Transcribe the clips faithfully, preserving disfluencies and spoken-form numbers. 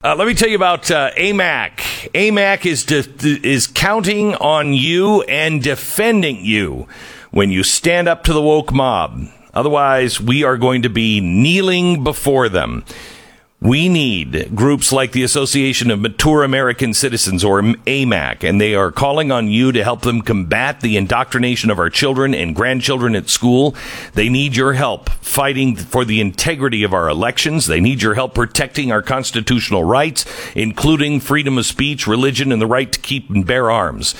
Uh, let me tell you about uh, A M A C. A M A C is de- is counting on you and defending you when you stand up to the woke mob. Otherwise, we are going to be kneeling before them. We need groups like the Association of Mature American Citizens, or A M A C, and they are calling on you to help them combat the indoctrination of our children and grandchildren at school. They need your help fighting for the integrity of our elections. They need your help protecting our constitutional rights, including freedom of speech, religion, and the right to keep and bear arms.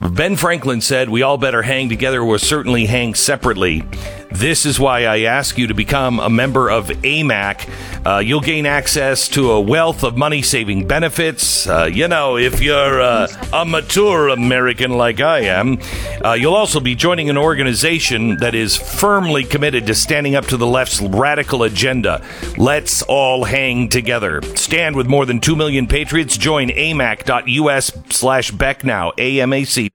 Ben Franklin said, "We all better hang together, we'll certainly hang separately." This is why I ask you to become a member of A M A C. Uh, you'll gain access to a wealth of money-saving benefits. Uh, you know, if you're uh, a mature American like I am, uh, you'll also be joining an organization that is firmly committed to standing up to the left's radical agenda. Let's all hang together. Stand with more than two million patriots. Join amac.us slash Beck now, A M A C.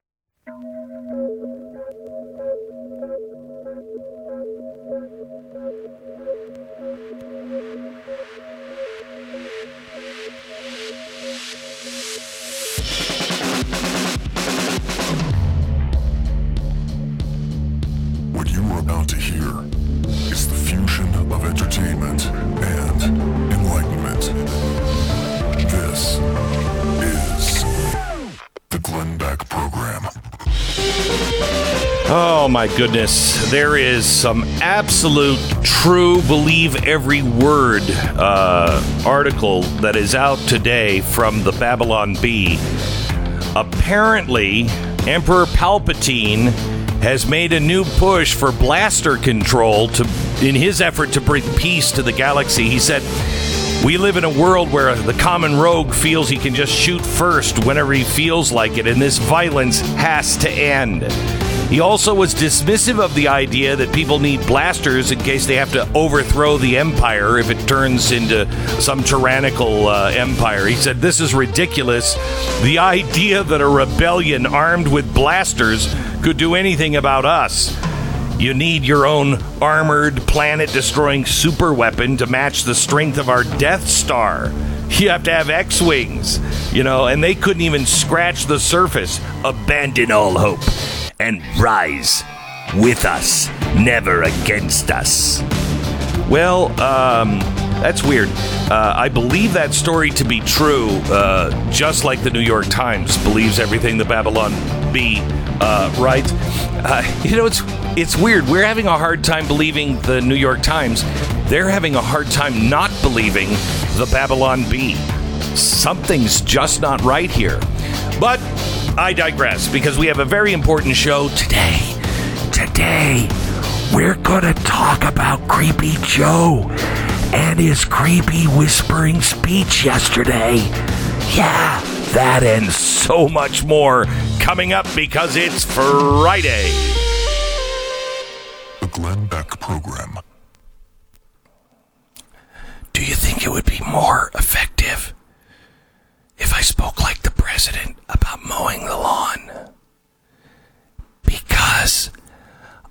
Oh, my goodness. There is some absolute true, believe every word uh, article that is out today from the Babylon Bee. Apparently, Emperor Palpatine has made a new push for blaster control to, in his effort to bring peace to the galaxy. He said, "We live in a world where the common rogue feels he can just shoot first whenever he feels like it, and this violence has to end." He also was dismissive of the idea that people need blasters in case they have to overthrow the empire if it turns into some tyrannical uh, empire. He said, "This is ridiculous. The idea that a rebellion armed with blasters could do anything about us. You need your own armored, planet-destroying superweapon to match the strength of our Death Star. You have to have X-Wings, you know, and they couldn't even scratch the surface. Abandon all hope and rise with us, never against us." Well, um, that's weird. Uh, I believe that story to be true, uh, just like the New York Times believes everything the Babylon Bee uh, writes. Uh, you know, it's it's weird. We're having a hard time believing the New York Times. They're having a hard time not believing the Babylon Bee. Something's just not right here. But I digress, because we have a very important show today. Today, we're going to talk about Creepy Joe and his creepy whispering speech yesterday. Yeah, that and so much more coming up, because it's Friday. The Glenn Beck Program. Do you think it would be more effective if I spoke like the president about mowing the lawn? Because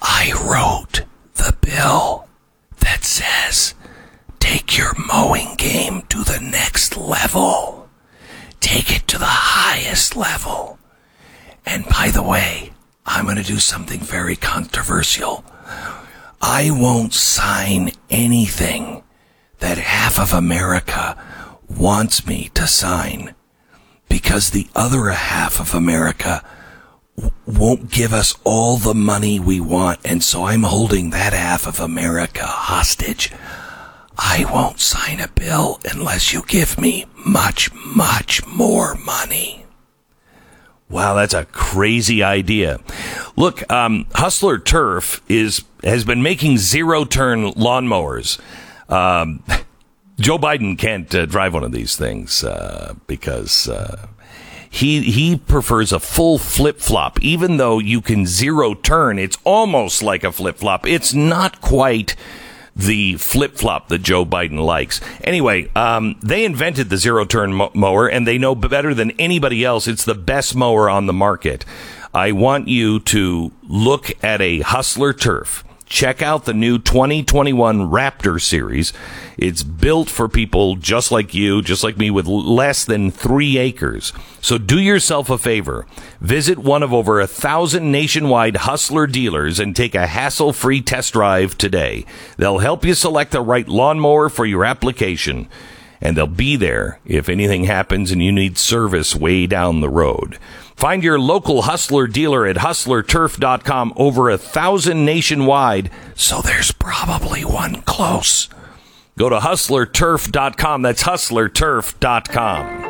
I wrote the bill that says, take your mowing game to the next level. Take it to the highest level. And by the way, I'm going to do something very controversial. I won't sign anything that half of America wants me to sign, because the other half of America w- won't give us all the money we want, and so I'm holding that half of America hostage. I won't sign a bill unless you give me much, much more money. Wow, that's a crazy idea. Look, um, Hustler Turf is has been making zero-turn lawnmowers. Um, Joe Biden can't uh, drive one of these things uh, because uh, he he prefers a full flip-flop. Even though you can zero-turn, it's almost like a flip-flop. It's not quite the flip-flop that Joe Biden likes. Anyway, um, they invented the zero-turn mo- mower, and they know better than anybody else it's the best mower on the market. I want you to look at a Hustler Turf. Check out the new twenty twenty-one Raptor series. It's built for people just like you, just like me, with less than three acres. So do yourself a favor. Visit one of over a thousand nationwide Hustler dealers and take a hassle-free test drive today. They'll help you select the right lawnmower for your application, and they'll be there if anything happens and you need service way down the road. Find your local Hustler dealer at Hustler Turf dot com. Over a thousand nationwide, so there's probably one close. Go to Hustler Turf dot com. That's Hustler Turf dot com.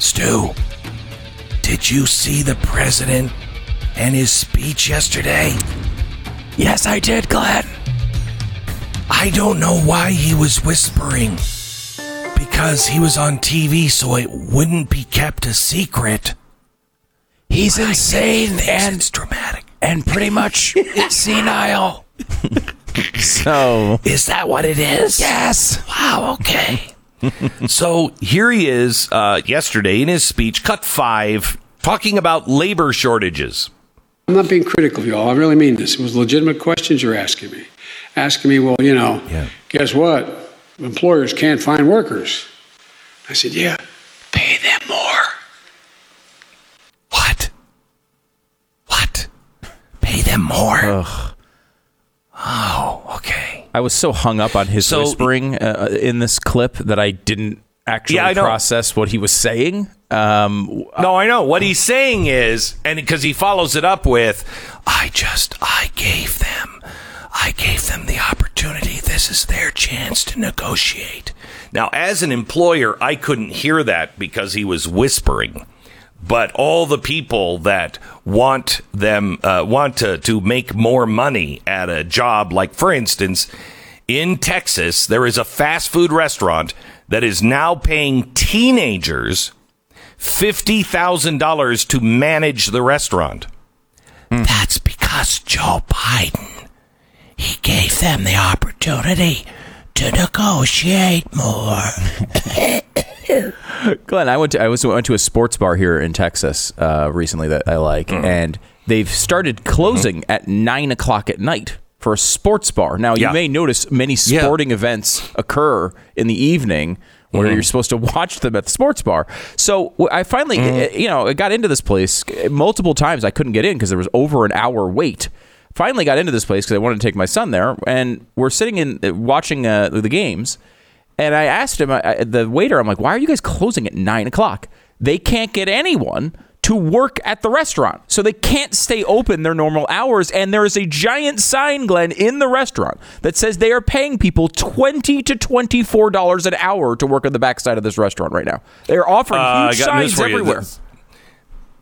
Stu, did you see the president and his speech yesterday? Yes, I did, Glenn. I don't know why he was whispering. Because he was on T V, so it wouldn't be kept a secret. He's I insane and it's dramatic and pretty much senile. So, is that what it is? Yes. Wow. Okay. So here he is uh, yesterday in his speech, cut five, talking about labor shortages. I'm not being critical, y'all. I really mean this. It was legitimate questions you're asking me, asking me. Well, you know, yeah. Guess what? Employers can't find workers. I said, yeah, pay them more. What? What? Pay them more? Ugh. Oh, okay. I was so hung up on his so, whispering uh, in this clip that I didn't actually yeah, I process know. what he was saying. Um, no, I know. What he's saying is, and because he follows it up with, I just, I gave them. I gave them the opportunity. This is their chance to negotiate. Now, as an employer, I couldn't hear that because he was whispering. But all the people that want them uh, want to, to make more money at a job, like, for instance, in Texas, there is a fast food restaurant that is now paying teenagers fifty thousand dollars to manage the restaurant. Mm. That's because Joe Biden. He gave them the opportunity to negotiate more. Glenn, I went to I was went to a sports bar here in Texas uh, recently that I like, mm. and they've started closing mm-hmm. at nine o'clock at night for a sports bar. Now yeah. you may notice many sporting yeah. events occur in the evening where mm-hmm. you're supposed to watch them at the sports bar. So I finally, mm-hmm. you know, I got into this place multiple times. I couldn't get in because there was over an hour wait. Finally got into this place because I wanted to take my son there, and we're sitting in uh, watching uh, the games, and I asked him, I, the waiter, I'm like, why are you guys closing at nine o'clock? They can't get anyone to work at the restaurant, so they can't stay open their normal hours, and there is a giant sign, Glenn, in the restaurant that says they are paying people twenty to twenty-four dollars an hour to work on the backside of this restaurant right now. They're offering uh, huge signs everywhere.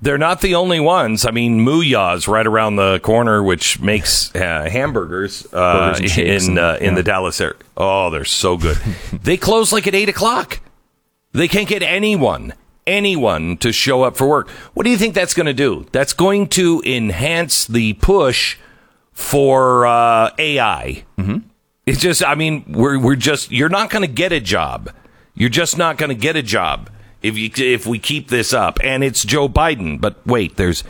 They're not the only ones. I mean, Mooyah's right around the corner, which makes uh, hamburgers uh, in uh, in yeah. the Dallas area. Oh, they're so good. They close like at eight o'clock. They can't get anyone, anyone to show up for work. What do you think that's going to do? That's going to enhance the push for uh, A I. Mm-hmm. It's just, I mean, we're we're just, you're not going to get a job. You're just not going to get a job. If you, if we keep this up, and it's Joe Biden, but wait, there's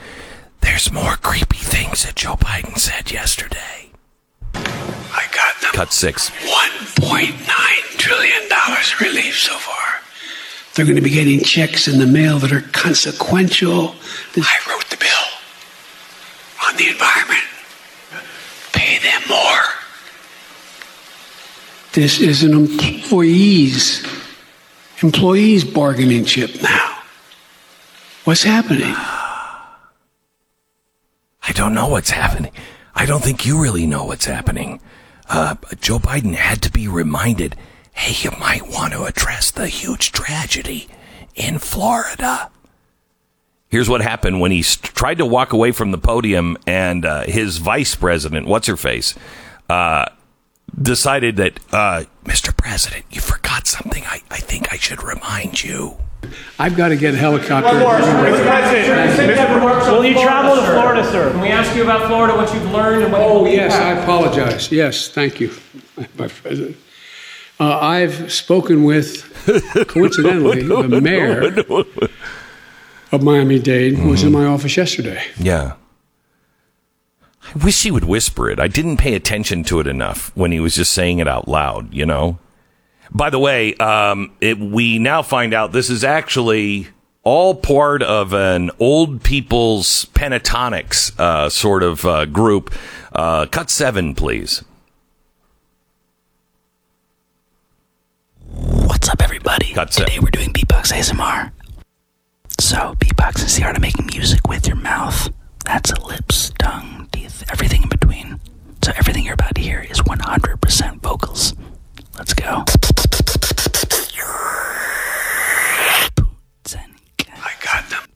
there's more creepy things that Joe Biden said yesterday. I got them. Cut six. one point nine trillion dollars relief so far. They're going to be getting checks in the mail that are consequential. I wrote the bill on the environment. Pay them more. This is an employee's. Employees bargaining chip now. What's happening? I don't know what's happening. I don't think you really know what's happening. Uh, Joe Biden had to be reminded, hey, you might want to address the huge tragedy in Florida. Here's what happened when he tried to walk away from the podium, and uh, his vice president, what's-her-face, uh, decided that, uh, Mister President, you forgot something. I, I think I should remind you. I've got to get a helicopter. One more, Mister President. Will you travel to Florida, sir? Can we ask you about Florida, what you've learned? And what oh, yes, I apologize. Yes, thank you, my President. Uh, I've spoken with, coincidentally, the mayor of Miami-Dade, who was in my office yesterday. Yeah. I wish he would whisper it. I didn't pay attention to it enough when he was just saying it out loud, you know? By the way, um, it, we now find out this is actually all part of an old people's pentatonics uh, sort of uh, group. Uh, cut seven, please. What's up, everybody? Cut seven. Today we're doing beatbox A S M R. So, beatbox is the art of making music with your mouth. That's lips, tongue, teeth, everything in between. So everything you're about to hear is one hundred percent vocals. Let's go. I got them.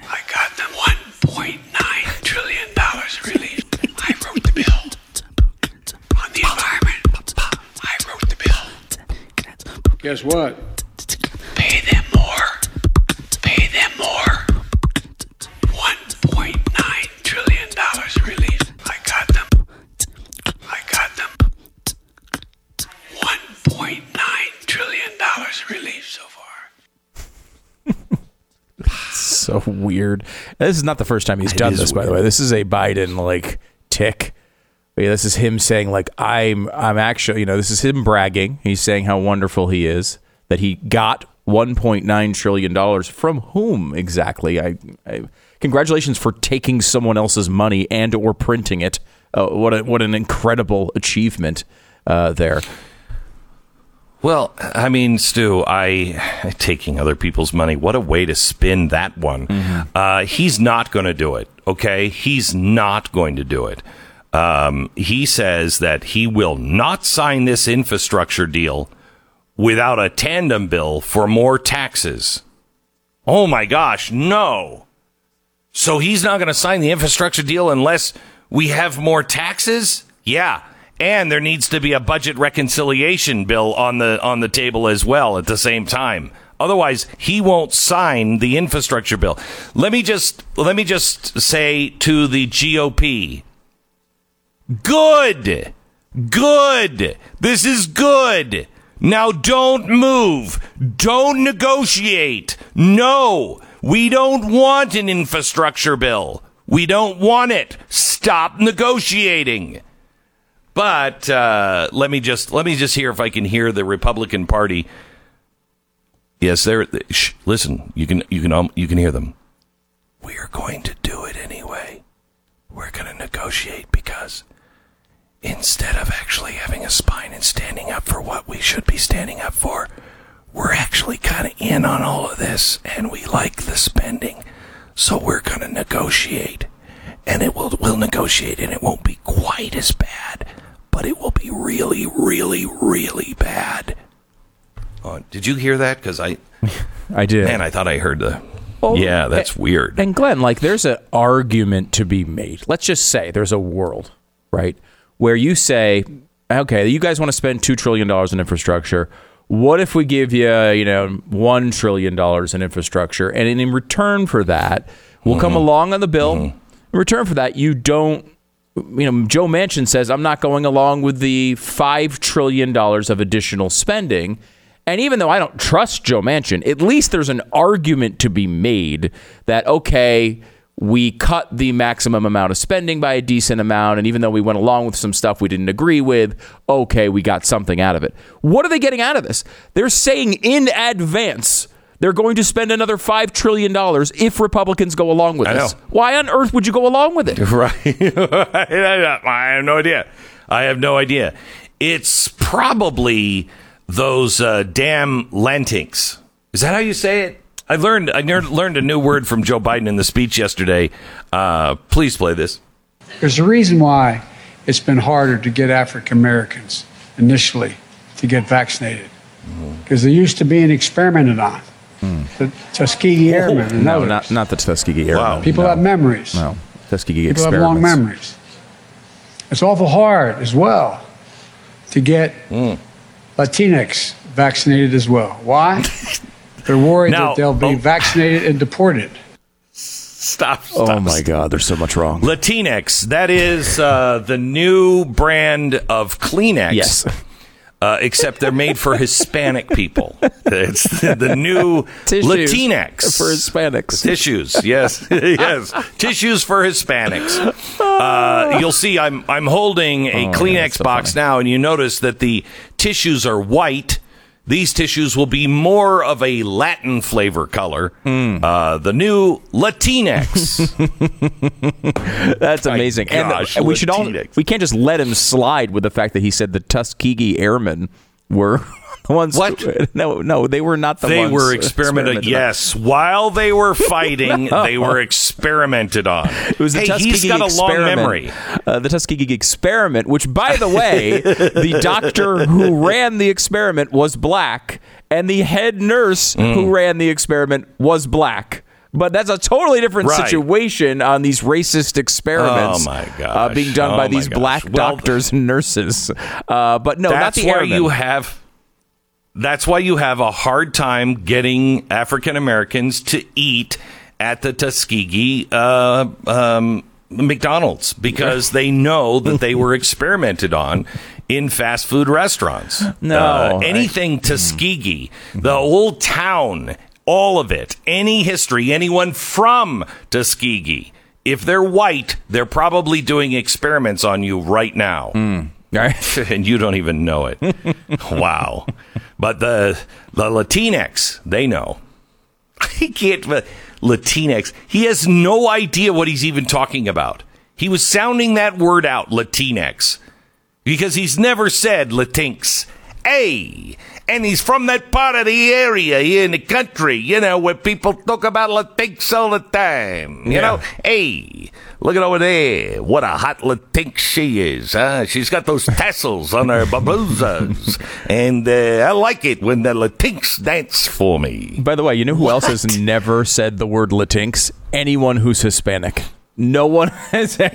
I got them. one point nine trillion dollars relief. I wrote the bill. On the environment. I wrote the bill. Guess what? Pay them more. Pay them more. one point nine trillion dollars relief. I got them. I got them. one point nine trillion dollars relief so far. So weird. This is not the first time he's done this, by the way. This is a Biden like tick. This is him saying like I'm I'm actually, you know, this is him bragging. He's saying how wonderful he is that he got one point nine trillion dollars from whom exactly? I, I congratulations for taking someone else's money and or printing it. Uh, what a, what an incredible achievement uh, there. Well, I mean, Stu, I taking other people's money. What a way to spin that one. Mm-hmm. Uh, he's not going to do it. OK, he's not going to do it. Um, he says that he will not sign this infrastructure deal without a tandem bill for more taxes. Oh, my gosh. No. So he's not going to sign the infrastructure deal unless we have more taxes. Yeah. And there needs to be a budget reconciliation bill on the on the table as well at the same time. Otherwise, he won't sign the infrastructure bill. Let me just let me just say to the G O P. Good. Good. This is good. Now, don't move. Don't negotiate. No, we don't want an infrastructure bill. We don't want it. Stop negotiating. But uh, let me just let me just hear if I can hear the Republican Party. Yes, they're shh, listen, you can you can um, you can hear them. We're going to do it anyway. We're going to negotiate because instead of actually having a spine and standing up for what we should be standing up for, we're actually kind of in on all of this, and we like the spending. So we're going to negotiate, and it will we'll negotiate, and it won't be quite as bad, but it will be really, really, really bad. Oh, did you hear that? Because I, I did. Man, I thought I heard the... Oh, yeah, that's and, weird. And Glenn, like, there's an argument to be made. Let's just say there's a world, right? Where you say, okay, you guys want to spend two trillion dollars in infrastructure. What if we give you, you know, one trillion dollars in infrastructure? And in return for that, we'll mm-hmm. come along on the bill. Mm-hmm. In return for that, you don't, you know, Joe Manchin says, I'm not going along with the five trillion dollars of additional spending. And even though I don't trust Joe Manchin, at least there's an argument to be made that, okay, we cut the maximum amount of spending by a decent amount, and even though we went along with some stuff we didn't agree with, okay, we got something out of it. What are they getting out of this? They're saying in advance they're going to spend another five trillion dollars if Republicans go along with I this. Know. Why on earth would you go along with it? Right. I have no idea. I have no idea. It's probably those uh, damn Latinx. Is that how you say it? I learned I learned a new word from Joe Biden in the speech yesterday. Uh, please play this. There's a reason why it's been harder to get African Americans initially to get vaccinated, because mm-hmm. they used to being experimented on. Mm. The Tuskegee Airmen. And no, not, not the Tuskegee Airmen. Wow. People no. have memories. No, Tuskegee People have long memories. It's awful hard as well to get mm. Latinx vaccinated as well. Why? They're worried now, that they'll be oh, vaccinated and deported. Stop, stop. Oh, my God. There's so much wrong. Latinx. That is uh, the new brand of Kleenex. Yes. uh, except they're made for Hispanic people. It's the, the new tissues Latinx for Hispanics. Tissues, yes, yes, tissues for Hispanics. Uh, you'll see, I'm I'm holding a oh, Kleenex yeah, so box funny. now, and you notice that the tissues are white. These tissues will be more of a Latin flavor color. Mm. Uh, the new Latinx. That's amazing. My and gosh, the, we Latinx. should all, we can't just let him slide with the fact that he said the Tuskegee Airmen were the ones. What? Who, no, no, they were not the they ones. They were experimented, experimented yes. On. While they were fighting, no. they were experimented on. It was the hey, Tuskegee he's got experiment. a long memory. Uh, the Tuskegee experiment, which, by the way, the doctor who ran the experiment was black, and the head nurse mm. who ran the experiment was black. But that's a totally different right. situation on these racist experiments oh my uh, being done oh by these gosh. black well, doctors and nurses. Uh, but no, that's not the where you have. That's why you have a hard time getting African Americans to eat at the Tuskegee uh, um, McDonald's, because they know that they were experimented on in fast food restaurants. No, uh, anything I, Tuskegee, mm-hmm. the old town, all of it, any history, anyone from Tuskegee, if they're white, they're probably doing experiments on you right now. Mm. And you don't even know it. Wow. But the the Latinx, they know. He can't. Latinx. He has no idea what he's even talking about. He was sounding that word out, Latinx, because he's never said Latinx. Hey, and he's from that part of the area here in the country, you know, where people talk about Latinx all the time. You yeah. know, hey, look at over there. What a hot Latinx she is. Huh? She's got those tassels on her babusas. And uh, I like it when the Latinx dance for me. By the way, you know who what? else has never said the word Latinx? Anyone who's Hispanic. No one has ever.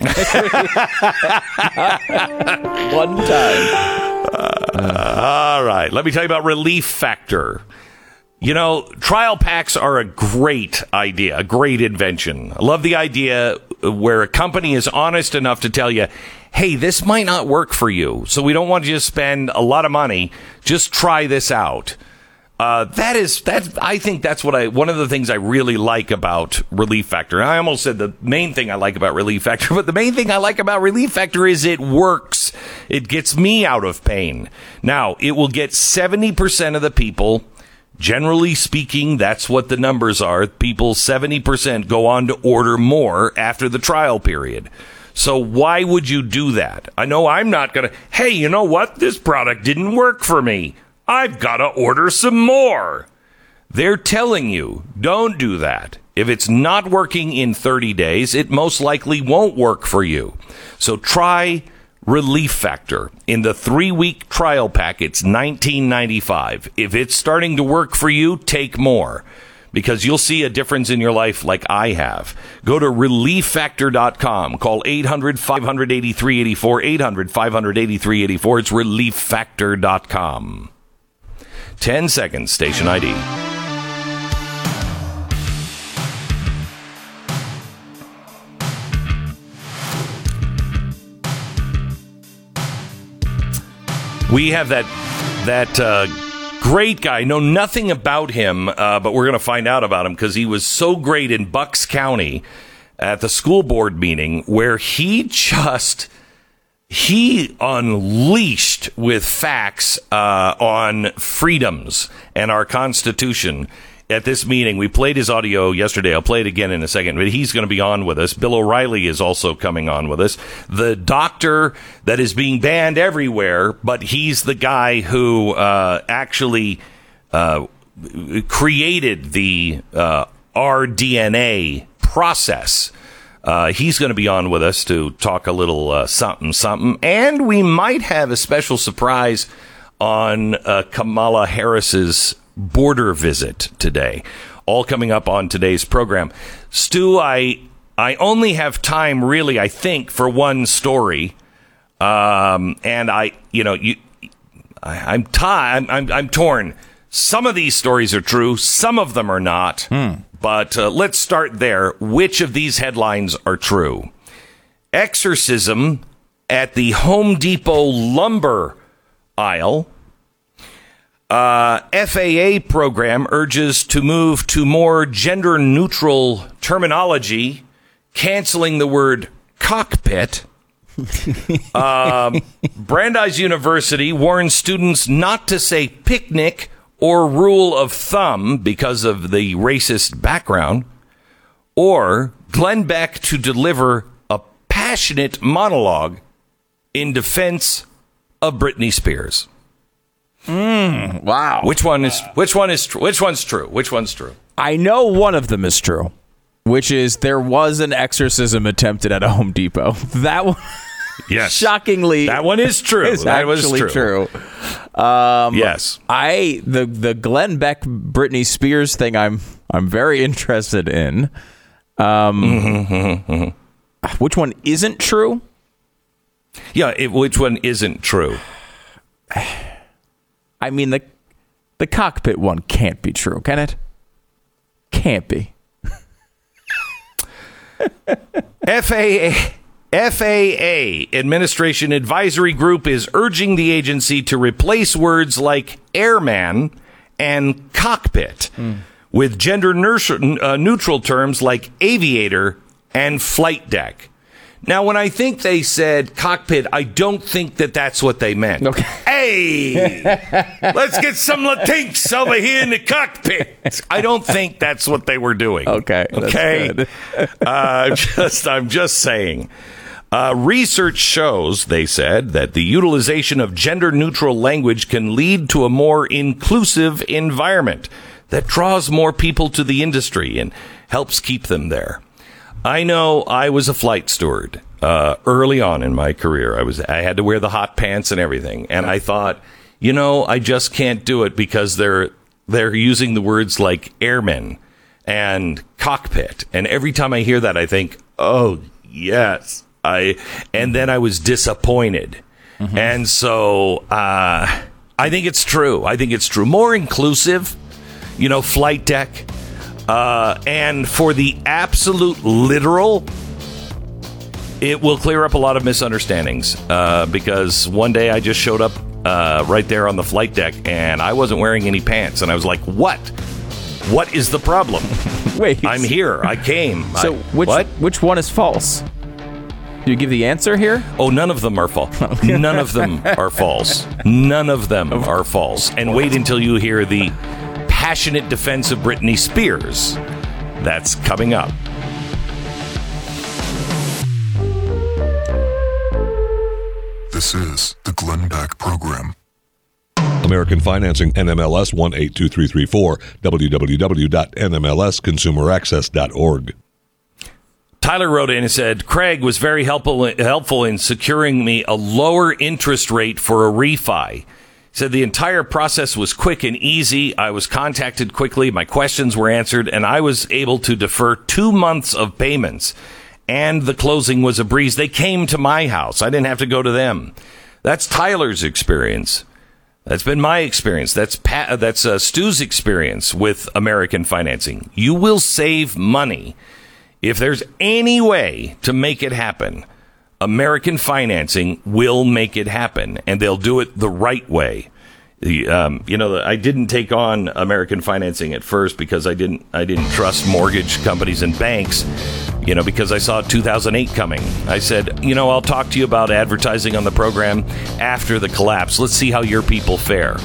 One time. Uh, all right. Let me tell you about Relief Factor. You know, trial packs are a great idea, a great invention. I love the idea where a company is honest enough to tell you, hey, this might not work for you, so we don't want you to spend a lot of money. Just try this out. Uh, that is, that I think that's what I, one of the things I really like about Relief Factor. I almost said the main thing I like about Relief Factor, but the main thing I like about Relief Factor is it works. It gets me out of pain. Now, it will get seventy percent of the people, generally speaking, that's what the numbers are. People, seventy percent go on to order more after the trial period. So why would you do that? I know I'm not going to, hey, you know what? This product didn't work for me. I've got to order some more. They're telling you, don't do that. If it's not working in thirty days, it most likely won't work for you. So try Relief Factor. In the three-week trial pack, it's nineteen ninety-five dollars. If it's starting to work for you, take more, because you'll see a difference in your life like I have. Go to Relief Factor dot com. Call eight hundred, five eight three, eight four, eight hundred, five eight three, eight four. It's Relief Factor dot com. ten seconds, station I D. We have that that uh, great guy. Know nothing about him, uh, but we're going to find out about him, because he was so great in Bucks County at the school board meeting, where he just he unleashed with facts uh, on freedoms and our Constitution at this meeting. We played his audio yesterday. I'll play it again in a second, but he's going to be on with us. Bill O'Reilly is also coming on with us. The doctor that is being banned everywhere, but he's the guy who uh, actually uh, created the uh, R D N A process. Uh, he's going to be on with us to talk a little uh, something, something. And we might have a special surprise on uh, Kamala Harris's border visit today. All coming up on today's program. Stu, I I only have time, really, I think, for one story. Um, and I, you know, you, I, I'm, t- I'm, I'm, I'm torn. Some of these stories are true. Some of them are not. Mm. But uh, let's start there. Which of these headlines are true? Exorcism at the Home Depot lumber aisle Uh, F A A program urges to move to more gender-neutral terminology, canceling the word cockpit. uh, Brandeis University warns students not to say picnic or rule of thumb because of the racist background. Or Glenn Beck to deliver a passionate monologue in defense of Britney Spears. Mm, wow. Which one is which one is which one's true? Which one's true? I know one of them is true, which is there was an exorcism attempted at a Home Depot. That one, yes, shockingly, that one is true. Is that was true. true. Um, yes, I the the Glenn Beck Britney Spears thing. I'm I'm very interested in. Um, mm-hmm, mm-hmm, mm-hmm. Which one isn't true? Yeah, it, which one isn't true? I mean, the the cockpit one can't be true, can it? Can't be. F A A, F A A Administration Advisory Group is urging the agency to replace words like airman and cockpit mm. with gender neutral terms like aviator and flight deck. Now, when I think they said cockpit, I don't think that that's what they meant. Okay. Hey, let's get some Latinx over here in the cockpit. I don't think that's what they were doing. Okay. Okay. uh, just, I'm just saying. Uh, research shows, they said, that the utilization of gender-neutral language can lead to a more inclusive environment that draws more people to the industry and helps keep them there. I know I was a flight steward uh, early on in my career. I was I had to wear the hot pants and everything. And I thought, you know, I just can't do it because they're they're using the words like airmen and cockpit. And every time I hear that, I think, oh, yes. I and then I was disappointed. Mm-hmm. And so uh, I think it's true. I think it's true. More inclusive, you know, flight deck. Uh, and for the absolute literal, it will clear up a lot of misunderstandings uh, because one day I just showed up uh, right there on the flight deck and I wasn't wearing any pants. And I was like, what? What is the problem? Wait, I'm here. I came. So I, which what? which one is false? Do you give the answer here? Oh, none of them are false. None of them are false. None of them are false. And wait until you hear the passionate defense of Britney Spears. That's coming up. This is the Glenn Beck Program. American Financing, N M L S one eight two three three four, w w w dot n m l s consumer access dot org. Tyler wrote in and said, Craig was very helpful, helpful in securing me a lower interest rate for a refi. Said the entire process was quick and easy. I was contacted quickly. My questions were answered, and I was able to defer two months of payments. And the closing was a breeze. They came to my house. I didn't have to go to them. That's Tyler's experience. That's been my experience. That's Pat, that's uh, Stu's experience with American Financing. You will save money if there's any way to make it happen. American Financing will make it happen, and they'll do it the right way. The, um, you know, I didn't take on American Financing at first because I didn't, I didn't trust mortgage companies and banks. You know, because I saw two thousand eight coming. I said, you know, I'll talk to you about advertising on the program after the collapse. Let's see how your people fare.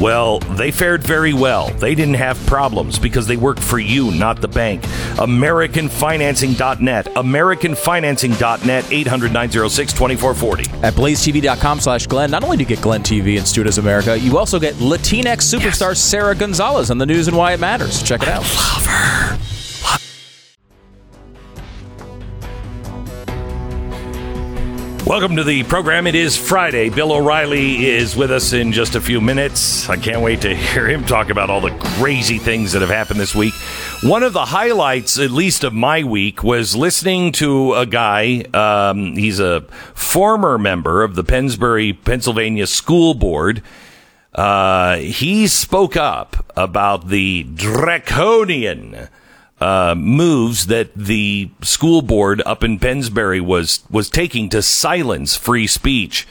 Well, they fared very well. They didn't have problems because they worked for you, not the bank. American Financing dot net. American Financing dot net. eight hundred nine oh six two four four oh. At blaze t v dot com slash Glenn, not only do you get Glenn T V and Stu Does America, you also get Latinx superstar yes. Sarah Gonzalez on the news and why it matters. Check it out. I love her. Welcome to the program. It is Friday. Bill O'Reilly is with us in just a few minutes. I can't wait to hear him talk about all the crazy things that have happened this week. One of the highlights, at least of my week, was listening to a guy. Um, he's a former member of the Pennsbury, Pennsylvania School Board. Uh, he spoke up about the draconian Uh, moves that the school board up in Pennsbury was was taking to silence free speech.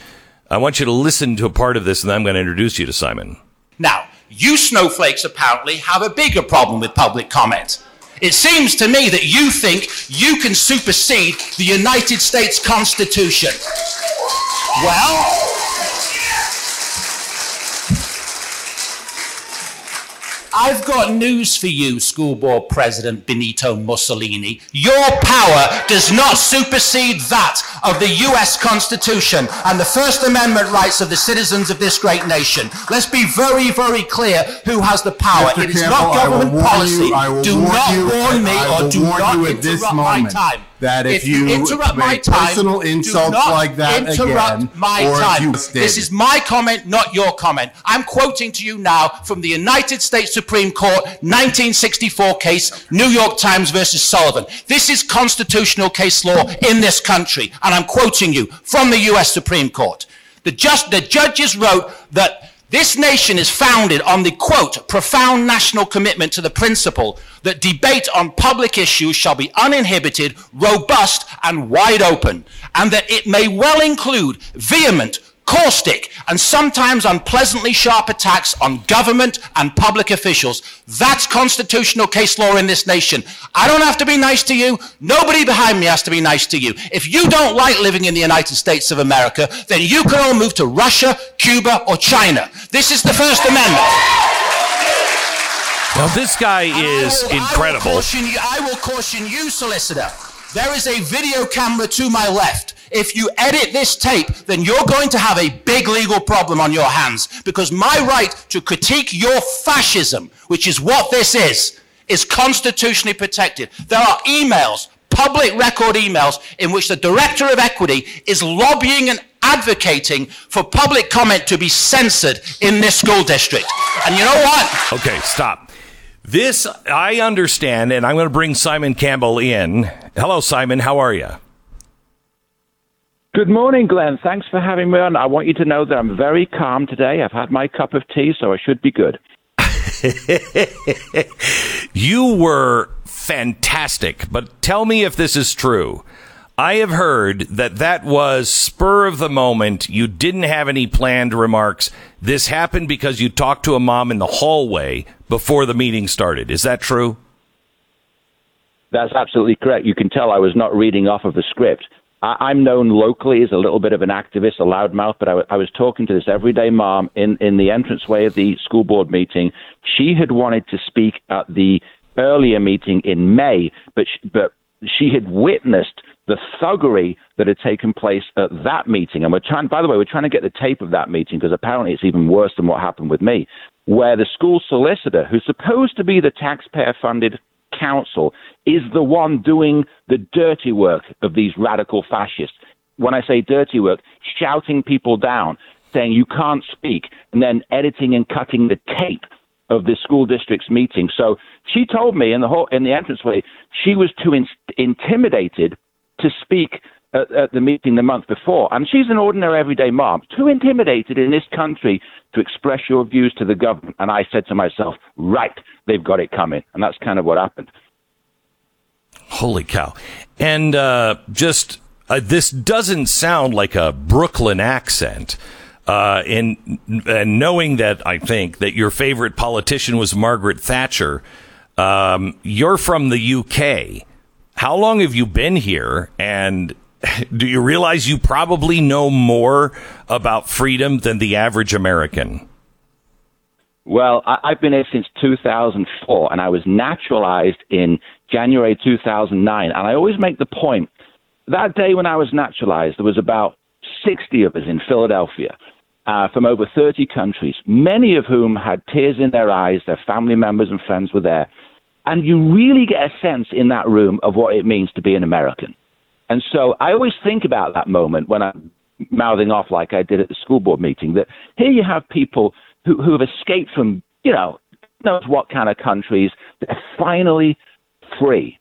I want you to listen to a part of this, and then I'm going to introduce you to Simon. Now, You snowflakes apparently have a bigger problem with public comment. It seems to me that you think you can supersede the United States Constitution. Well, I've got news for you, School Board President Benito Mussolini. Your power does not supersede that of the U S Constitution and the First Amendment rights of the citizens of this great nation. Let's be very, very clear who has the power. Mister It is Campbell, not government policy. You, do warn not you, warn me or do not interrupt my time. That if, if you interrupt my time, personal insults like that again, my or time. You this is my comment, not your comment. I'm quoting to you now from the United States Supreme Court nineteen sixty-four case, New York Times versus Sullivan. This is constitutional case law in this country, and I'm quoting you from the U S Supreme Court. The, just, the judges wrote that this nation is founded on the, quote, profound national commitment to the principle that debate on public issues shall be uninhibited, robust, and wide open, and that it may well include vehement, caustic, and sometimes unpleasantly sharp attacks on government and public officials. That's constitutional case law in this nation. I don't have to be nice to you. Nobody behind me has to be nice to you. If you don't like living in the United States of America, then you can all move to Russia, Cuba, or China. This is the First Amendment. Well, this guy is I will, incredible. I will, caution you, I will caution you, solicitor. There is a video camera to my left. If you edit this tape, then you're going to have a big legal problem on your hands, because my right to critique your fascism, which is what this is, is constitutionally protected. There are emails, public record emails, in which the director of equity is lobbying and advocating for public comment to be censored in this school district. And you know what? Okay, stop. This, I understand, and I'm going to bring Simon Campbell in. Hello, Simon. How are you? Good morning, Glenn. Thanks for having me on. I want you to know that I'm very calm today. I've had my cup of tea, so I should be good. You were fantastic, but tell me if this is true. I have heard that that was spur of the moment. You didn't have any planned remarks. This happened because you talked to a mom in the hallway before the meeting started. Is that true? That's absolutely correct. You can tell I was not reading off of a script. I- I'm known locally as a little bit of an activist, a loudmouth, but I, w- I was talking to this everyday mom in, in the entranceway of the school board meeting. She had wanted to speak at the earlier meeting in May, but she, but she had witnessed the thuggery that had taken place at that meeting. And we're trying, by the way, we're trying to get the tape of that meeting, because apparently it's even worse than what happened with me, where the school solicitor, who's supposed to be the taxpayer-funded council, is the one doing the dirty work of these radical fascists. When I say dirty work, shouting people down, saying you can't speak, and then editing and cutting the tape of the school district's meeting. So she told me in the hall, in the entranceway, she was too in- intimidated to speak at, at the meeting the month before. And she's an ordinary, everyday mom, too intimidated in this country to express your views to the government. And I said to myself, right, they've got it coming. And that's kind of what happened. Holy cow. And uh, just uh, this doesn't sound like a Brooklyn accent. Uh, and, and knowing that, I think, that your favorite politician was Margaret Thatcher, um, you're from the U K. How long have you been here, and do you realize you probably know more about freedom than the average American? Well, I- I've been here since two thousand four, and I was naturalized in January two thousand nine. And I always make the point, that day when I was naturalized, there was about sixty of us in Philadelphia uh, from over thirty countries, many of whom had tears in their eyes, their family members and friends were there. And you really get a sense in that room of what it means to be an American. And so I always think about that moment when I'm mouthing off like I did at the school board meeting, that here you have people who, who have escaped from, you know, knows what kind of countries, they're finally free.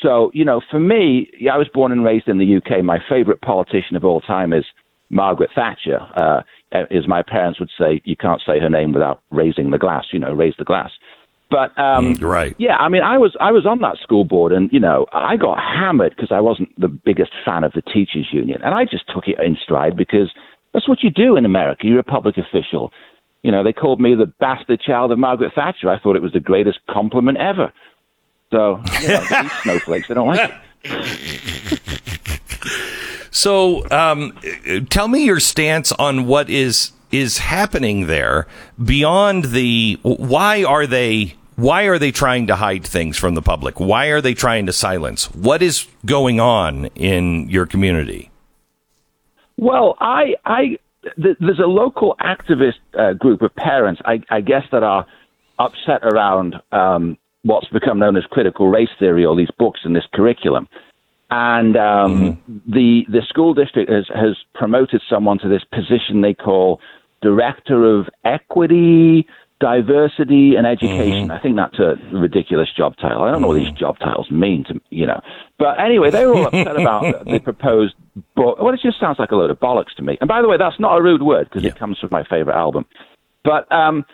So, you know, for me, I was born and raised in the U K. My favorite politician of all time is Margaret Thatcher. Uh, as my parents would say, you can't say her name without raising the glass, you know, raise the glass. But, um, right. yeah, I mean, I was I was on that school board, and, you know, I got hammered because I wasn't the biggest fan of the teachers union. And I just took it in stride, because that's what you do in America. You're a public official. You know, they called me the bastard child of Margaret Thatcher. I thought it was the greatest compliment ever. So, you know, these snowflakes, they don't like it. So, um, tell me your stance on what is is happening there beyond the why are they why are they trying to hide things from the public? Why are they trying to silence? What is going on in your community? Well, I, I th- there's a local activist uh, group of parents, I, I guess, that are upset around um, what's become known as critical race theory, all these books and this curriculum. And um, mm-hmm. the the school district has, has promoted someone to this position they call Director of Equity, Diversity, and Education. Mm-hmm. I think that's a ridiculous job title. I don't know what these job titles mean to me, you know. But anyway, they were all upset about the proposed book. Well, it just sounds like a load of bollocks to me. And by the way, that's not a rude word because yeah. it comes from my favorite album. But um,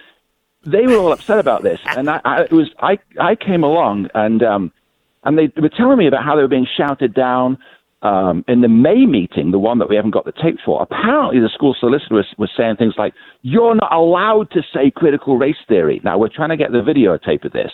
they were all upset about this, and I, I it was I I came along and. Um, And they were telling me about how they were being shouted down um, in the May meeting, the one that we haven't got the tape for. Apparently, the school solicitor was, was saying things like, you're not allowed to say critical race theory. Now, we're trying to get the videotape of this.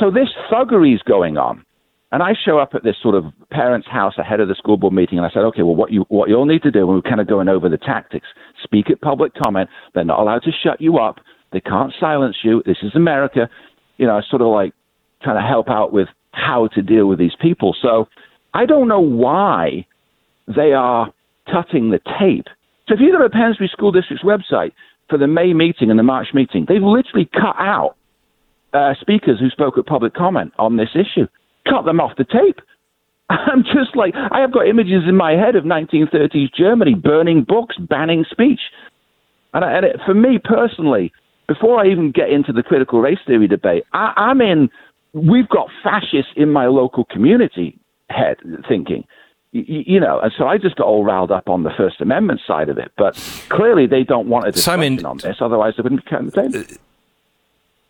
So this thuggery is going on. And I show up at this sort of parents' house ahead of the school board meeting, and I said, okay, well, what you what you'll need to do, and we're kind of going over the tactics, speak at public comment. They're not allowed to shut you up. They can't silence you. This is America. You know, sort of like trying to help out with how to deal with these people. So I don't know why they are tutting the tape. So if you go to the Pennsbury School District's website for the May meeting and the March meeting, they've literally cut out uh, speakers who spoke at public comment on this issue. Cut them off the tape. I'm just like, I have got images in my head of nineteen thirties Germany burning books, banning speech. And, I, and it, for me personally, before I even get into the critical race theory debate, I, I'm in... We've got fascists in my local community head thinking, you, you know, and so I just got all riled up on the First Amendment side of it. But clearly they don't want a discussion Simon, on this, otherwise they wouldn't be kind of the same.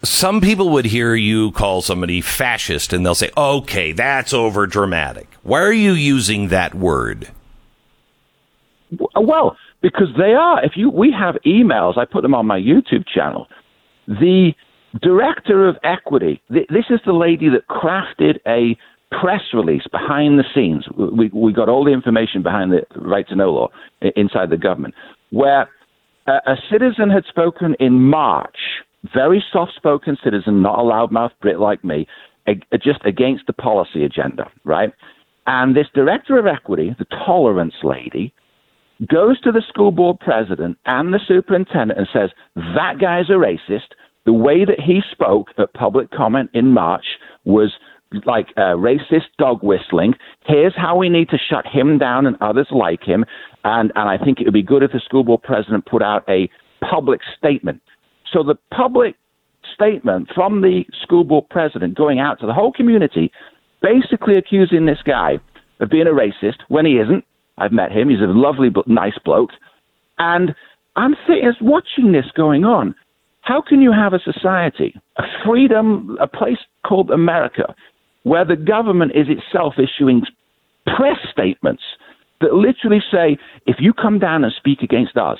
Some people would hear you call somebody fascist and they'll say, okay, that's over dramatic. Why are you using that word? Well, because they are. If you, we have emails, I put them on my YouTube channel. The Director of Equity. This is the lady that crafted a press release behind the scenes. We, we got all the information behind the right to know law inside the government, where a, a citizen had spoken in March, very soft-spoken citizen, not a loudmouth Brit like me, a, a, just against the policy agenda, right? And this Director of Equity, the tolerance lady, goes to the school board president and the superintendent and says, that guy's a racist. The way that he spoke at public comment in March was like uh, racist dog whistling. Here's how we need to shut him down and others like him. And, and I think it would be good if the school board president put out a public statement. So the public statement from the school board president going out to the whole community, basically accusing this guy of being a racist when he isn't. I've met him. He's a lovely, nice bloke. And I'm sitting watching this going on. How can you have a society, a freedom, a place called America, where the government is itself issuing press statements that literally say, if you come down and speak against us,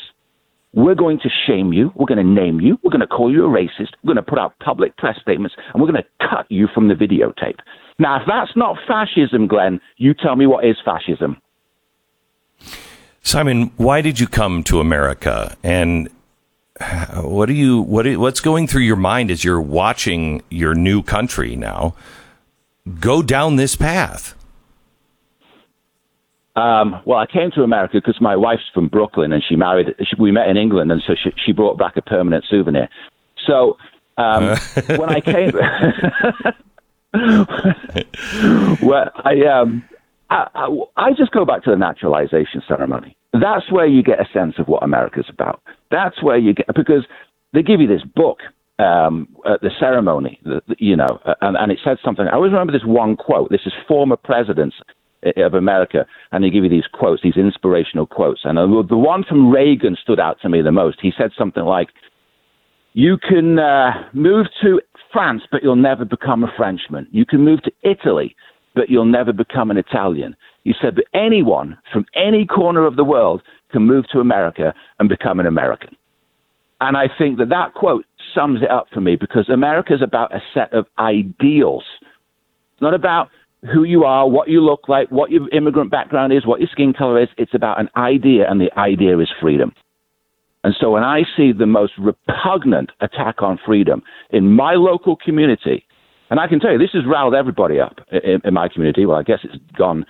we're going to shame you, we're going to name you, we're going to call you a racist, we're going to put out public press statements, and we're going to cut you from the videotape. Now, if that's not fascism, Glenn, you tell me what is fascism. Simon, why did you come to America? And What are you? What are, what's going through your mind as you're watching your new country now go down this path? Um, well, I came to America because my wife's from Brooklyn, and she married. She, we met in England, and so she, she brought back a permanent souvenir. So um, when I came, well, I, um, I, I I just go back to the naturalization ceremony. That's where you get a sense of what America's about. That's where you get, because they give you this book um, at the ceremony, you know, and, and it said something. I always remember this one quote. This is former presidents of America, and they give you these quotes, these inspirational quotes. And the one from Reagan stood out to me the most. He said something like, you can uh, move to France, but you'll never become a Frenchman. You can move to Italy, but you'll never become an Italian. He said that anyone from any corner of the world can move to America and become an American. And I think that that quote sums it up for me, because America is about a set of ideals. It's not about who you are, what you look like, what your immigrant background is, what your skin color is. It's about an idea, and the idea is freedom. And so when I see the most repugnant attack on freedom in my local community, and I can tell you this has riled everybody up in, in my community. Well, I guess it's gone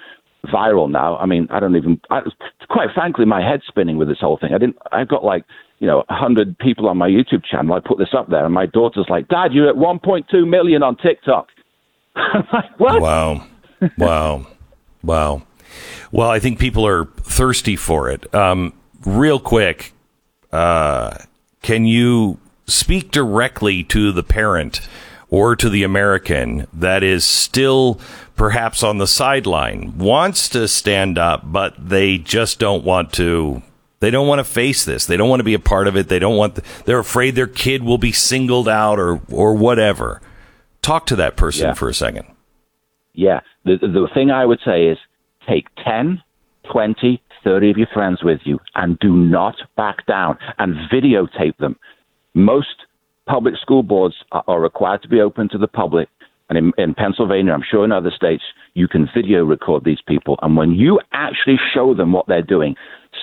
viral now. I mean, I don't even, I, quite frankly, my head's spinning with this whole thing. I didn't, I've got like, you know, one hundred people on my YouTube channel. I put this up there, and my daughter's like, Dad, you're at one point two million on TikTok. I'm like, what? Wow. Wow. Wow. Well, I think people are thirsty for it. Um, real quick, uh, can you speak directly to the parent or to the American that is still perhaps on the sideline, wants to stand up, but they just don't want to? They don't want to face this. They don't want to be a part of it. They don't want, the, they're afraid their kid will be singled out or, or whatever. Talk to that person yeah. for a second. Yeah. The, the thing I would say is take ten, twenty, thirty of your friends with you and do not back down, and videotape them. Most public school boards are required to be open to the public. And in, in Pennsylvania, I'm sure in other states, you can video record these people. And when you actually show them what they're doing,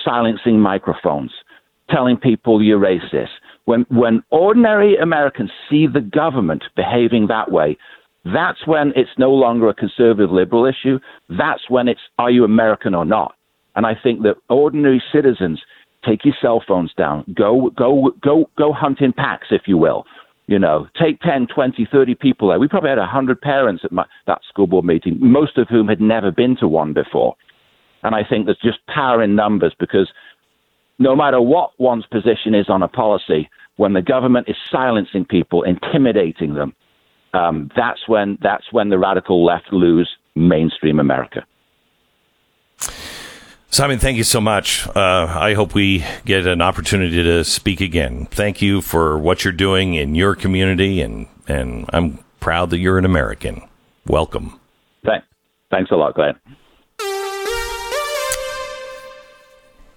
silencing microphones, telling people you're racist, when when ordinary Americans see the government behaving that way, that's when it's no longer a conservative liberal issue. That's when it's, are you American or not? And I think that ordinary citizens, take your cell phones down, go go go go hunt in packs, if you will. You know, take ten, twenty, thirty people there. We probably had one hundred parents at my, that school board meeting, most of whom had never been to one before. And I think there's just power in numbers, because no matter what one's position is on a policy, when the government is silencing people, intimidating them, um, that's when that's when the radical left lose mainstream America. Simon, thank you so much. Uh, I hope we get an opportunity to speak again. Thank you for what you're doing in your community, and, and I'm proud that you're an American. Welcome. Thanks. Thanks a lot, Glenn.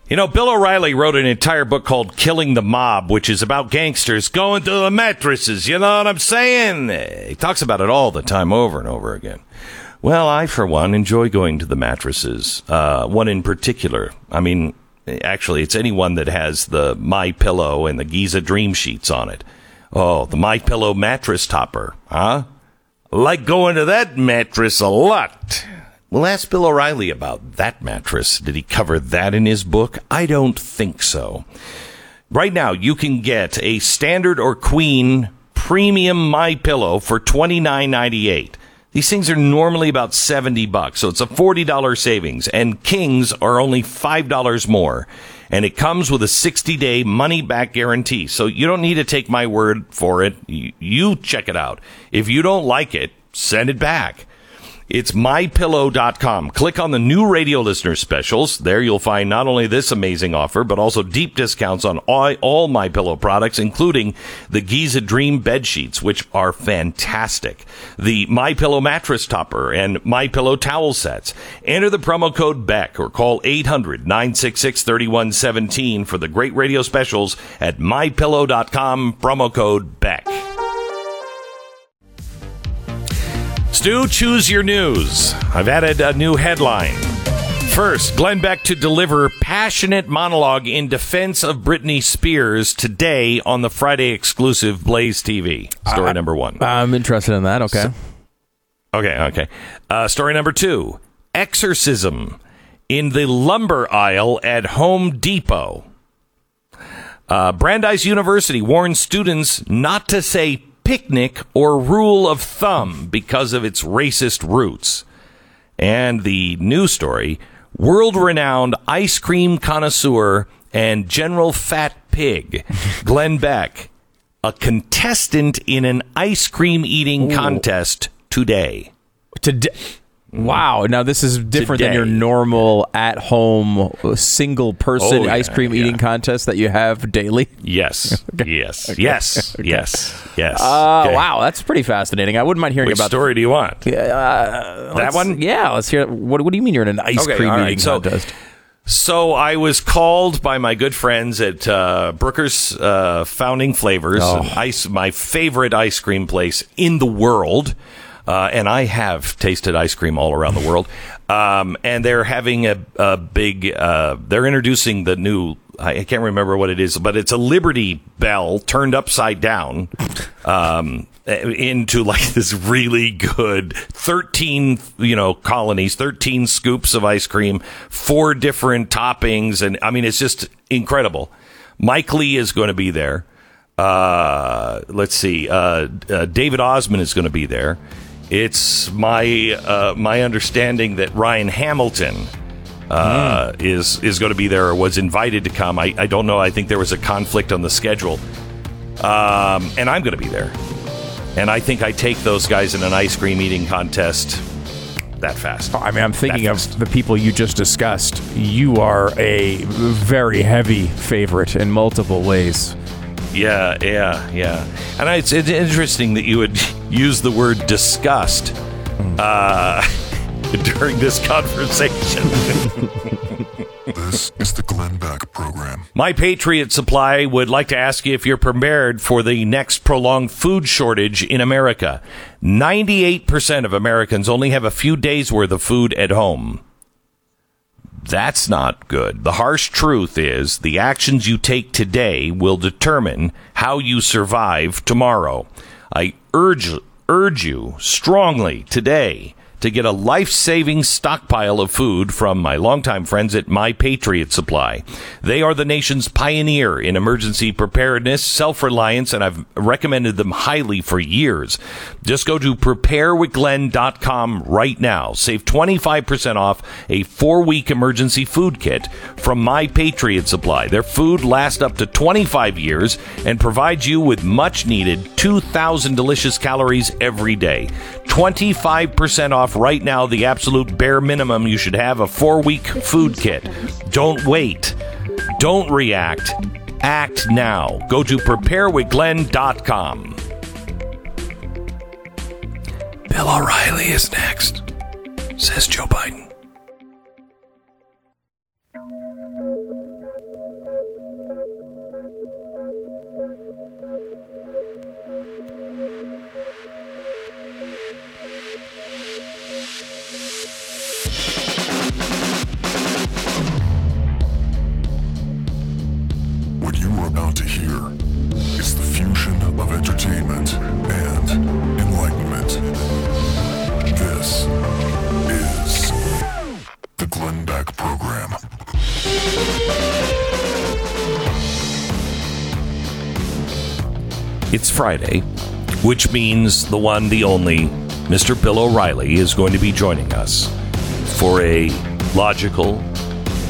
You know, Bill O'Reilly wrote an entire book called Killing the Mob, which is about gangsters going through the mattresses. You know what I'm saying? He talks about it all the time, over and over again. Well, I, for one, enjoy going to the mattresses. Uh, one in particular. I mean, actually, it's anyone that has the My Pillow and the Giza Dream Sheets on it. Oh, the My Pillow mattress topper, huh? Like going to that mattress a lot. We'll ask Bill O'Reilly about that mattress. Did he cover that in his book? I don't think so. Right now, you can get a standard or queen premium My Pillow for twenty-nine ninety-eight. These things are normally about seventy bucks, so it's a forty dollars savings, and kings are only five dollars more. And it comes with a sixty day money-back guarantee, so you don't need to take my word for it. You check it out. If you don't like it, send it back. It's My Pillow dot com. Click on the new radio listener specials. There you'll find not only this amazing offer, but also deep discounts on all, all My Pillow products, including the Giza Dream bed sheets, which are fantastic, the My Pillow mattress topper, and My Pillow towel sets. Enter the promo code Beck or call eight hundred, nine six six, three one one seven for the great radio specials at My Pillow dot com, promo code Beck. Stu, choose your news. I've added a new headline. First, Glenn Beck to deliver passionate monologue in defense of Britney Spears today on the Friday exclusive Blaze T V. Story uh, number one. I'm interested in that. Okay. So, okay. Okay. Uh, story number two. Exorcism in the lumber aisle at Home Depot. Uh, Brandeis University warns students not to say picnic or rule of thumb because of its racist roots. And the news story, world-renowned ice cream connoisseur and general fat pig, Glenn Beck, a contestant in an ice cream eating Ooh. contest today. Today. Wow. Now, this is different Today. than your normal at-home single-person oh, yeah, ice cream yeah. eating contest that you have daily? Yes. okay. Yes. Okay. Yes. Okay. Yes. Yes. Uh, okay. Wow. That's pretty fascinating. I wouldn't mind hearing Which about... Which story th- do you want? Uh, that one? Yeah. Let's hear it. What, what do you mean you're in an ice okay, cream right, eating so, contest? So I was called by my good friends at uh, Brooker's uh, Founding Flavors, oh. an ice, my favorite ice cream place in the world. Uh, and I have tasted ice cream all around the world. Um, and they're having a, a big, uh, they're introducing the new, I can't remember what it is, but it's a Liberty Bell turned upside down um, into like this really good thirteen, you know, colonies, thirteen scoops of ice cream, four different toppings. And I mean, it's just incredible. Mike Lee is going to be there. Uh, let's see. Uh, uh, David Osman is going to be there. It's my uh, my understanding that Ryan Hamilton uh, mm. is is going to be there or was invited to come. I, I don't know. I think there was a conflict on the schedule. Um, and I'm going to be there. And I think I take those guys in an ice cream eating contest that fast. I mean, I'm thinking of the people you just discussed. You are a very heavy favorite in multiple ways. Yeah, yeah, yeah. And I, it's, it's interesting that you would use the word disgust uh, during this conversation. This is the Glenn Beck Program. My Patriot Supply would like to ask you if you're prepared for the next prolonged food shortage in America. ninety-eight percent of Americans only have a few days' worth of food at home. That's not good. The harsh truth is the actions you take today will determine how you survive tomorrow. I urge urge you strongly today to get a life-saving stockpile of food from my longtime friends at My Patriot Supply. They are the nation's pioneer in emergency preparedness, self-reliance, and I've recommended them highly for years. Just go to prepare with glenn dot com right now. Save twenty-five percent off a four-week emergency food kit from My Patriot Supply. Their food lasts up to twenty-five years and provides you with much-needed two thousand delicious calories every day. twenty-five percent off right now, the absolute bare minimum. You should have a four-week food kit. Don't wait. Don't react. Act now. Go to prepare with glenn dot com. Bill O'Reilly is next, says Joe Biden. It's Friday, which means the one, the only, Mister Bill O'Reilly is going to be joining us for a logical,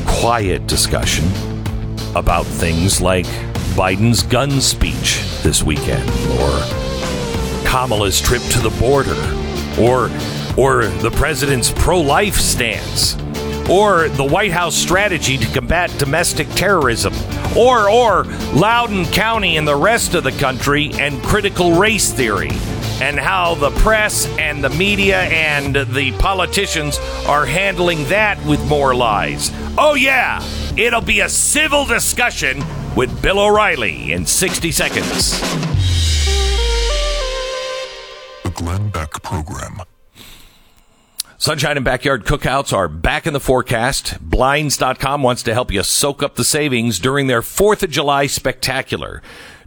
quiet discussion about things like Biden's gun speech this weekend, or Kamala's trip to the border, or, or the president's pro-life stance, or the White House strategy to combat domestic terrorism, or or Loudoun County and the rest of the country, and critical race theory, and how the press and the media and the politicians are handling that with more lies. Oh yeah, it'll be a civil discussion with Bill O'Reilly in sixty seconds. The Glenn Beck Program. Sunshine and backyard cookouts are back in the forecast. Blinds dot com wants to help you soak up the savings during their fourth of July spectacular,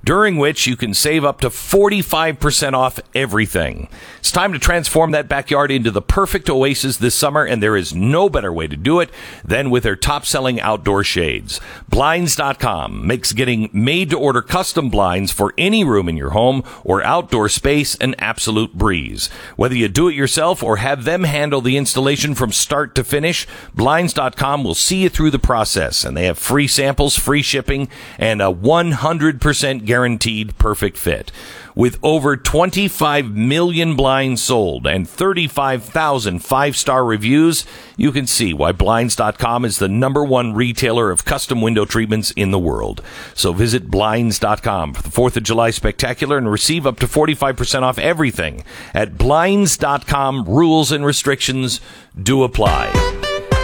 during which you can save up to forty-five percent off everything. It's time to transform that backyard into the perfect oasis this summer, and there is no better way to do it than with their top-selling outdoor shades. Blinds dot com makes getting made-to-order custom blinds for any room in your home or outdoor space an absolute breeze. Whether you do it yourself or have them handle the installation from start to finish, Blinds dot com will see you through the process, and they have free samples, free shipping, and a one hundred percent guaranteed perfect fit. With over twenty-five million blinds sold and thirty-five thousand five-star reviews, you can see why Blinds dot com is the number one retailer of custom window treatments in the world. So visit Blinds dot com for the fourth of July spectacular and receive up to forty-five percent off everything at Blinds dot com. Rules and restrictions do apply.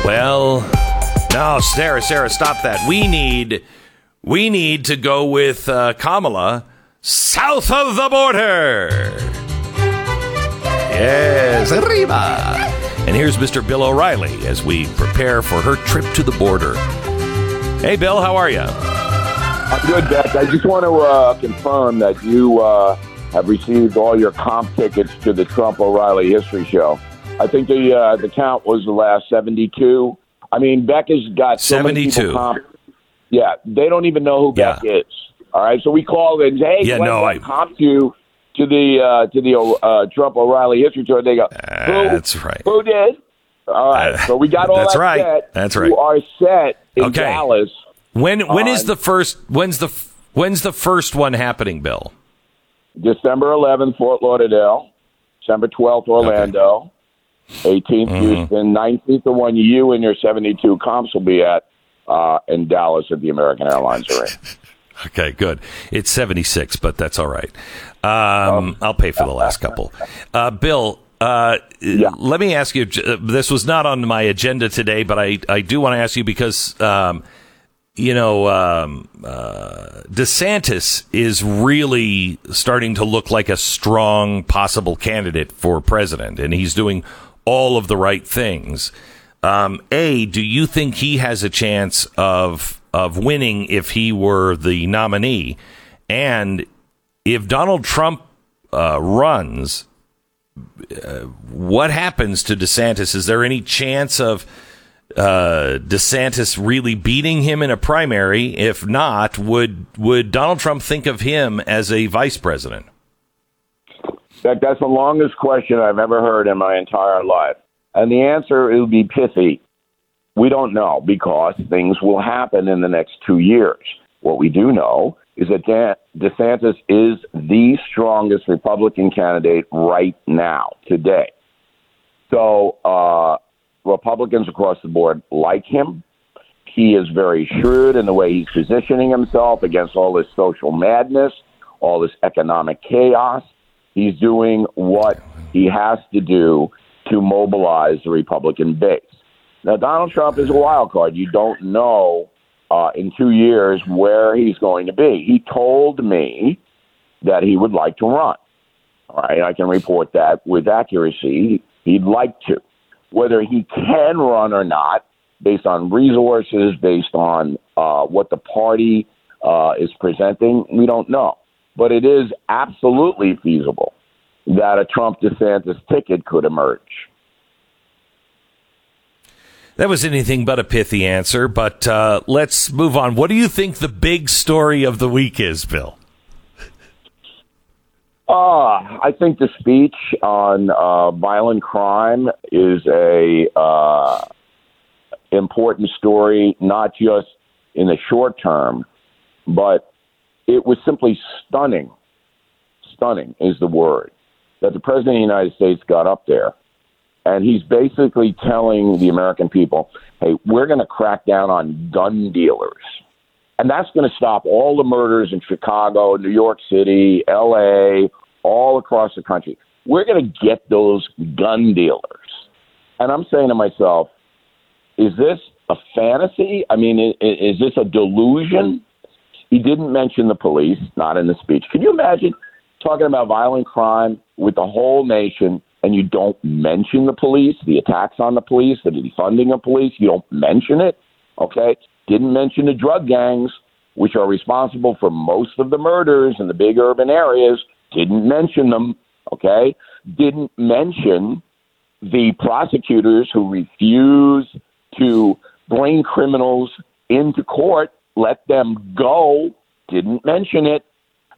Well, No, Sarah, Sarah, stop that. We need, we need to go with uh, Kamala south of the border. Yes, arriba. And here's Mister Bill O'Reilly as we prepare for her trip to the border. Hey, Bill, how are you? I'm good, Beck. I just want to uh, confirm that you uh, have received all your comp tickets to the Trump O'Reilly History Show. I think the uh, the count was the last seventy-two. I mean, Beck has got so seventy-two. Many comp- yeah, they don't even know who yeah. Beck is. All right, so we call and say, hey, yeah, no, I comp you to the uh, to the uh, Trump O'Reilly History Show. They go, who, that's right. Who did? All right, uh, so we got all that's that right. set. That's right. You are set in okay. Dallas. When when on, is the first? When's the when's the first one happening, Bill? December eleventh, Fort Lauderdale. December twelfth, Orlando. Okay. eighteenth, mm-hmm. Houston. nineteenth, the one you and your seventy-two comps will be at uh, in Dallas at the American Airlines Arena. Okay, good. It's seventy-six, but that's all right. Um, I'll pay for the last couple. Uh, Bill, uh, yeah. let me ask you, this was not on my agenda today, but I, I do want to ask you because, um, you know, um, uh, DeSantis is really starting to look like a strong possible candidate for president, and he's doing all of the right things. Um, A, do you think he has a chance of... of winning if he were the nominee? And if Donald Trump uh, runs, uh, what happens to DeSantis? Is there any chance of uh, DeSantis really beating him in a primary? If not, would would Donald Trump think of him as a vice president? That, that's the longest question I've ever heard in my entire life. And the answer will be pithy. We don't know because things will happen in the next two years. What we do know is that DeSantis is the strongest Republican candidate right now, today. So uh, Republicans across the board like him. He is very shrewd in the way he's positioning himself against all this social madness, all this economic chaos. He's doing what he has to do to mobilize the Republican base. Now, Donald Trump is a wild card. You don't know uh, in two years where he's going to be. He told me that he would like to run. All right, I can report that with accuracy. He'd like to. Whether he can run or not, based on resources, based on uh, what the party uh, is presenting, we don't know. But it is absolutely feasible that a Trump-DeSantis ticket could emerge. That was anything but a pithy answer, but uh, let's move on. What do you think the big story of the week is, Bill? Uh, I think the speech on uh, violent crime is a uh, important story, not just in the short term, but it was simply stunning. Stunning is the word, that the president of the United States got up there. And he's basically telling the American people, hey, we're going to crack down on gun dealers. And that's going to stop all the murders in Chicago, New York City, L A, all across the country. We're going to get those gun dealers. And I'm saying to myself, is this a fantasy? I mean, is this a delusion? He didn't mention the police, not in the speech. Can you imagine talking about violent crime with the whole nation? And you don't mention the police, the attacks on the police, the defunding of police. You don't mention it, okay? Didn't mention the drug gangs, which are responsible for most of the murders in the big urban areas. Didn't mention them, okay? Didn't mention the prosecutors who refuse to bring criminals into court, let them go. Didn't mention it.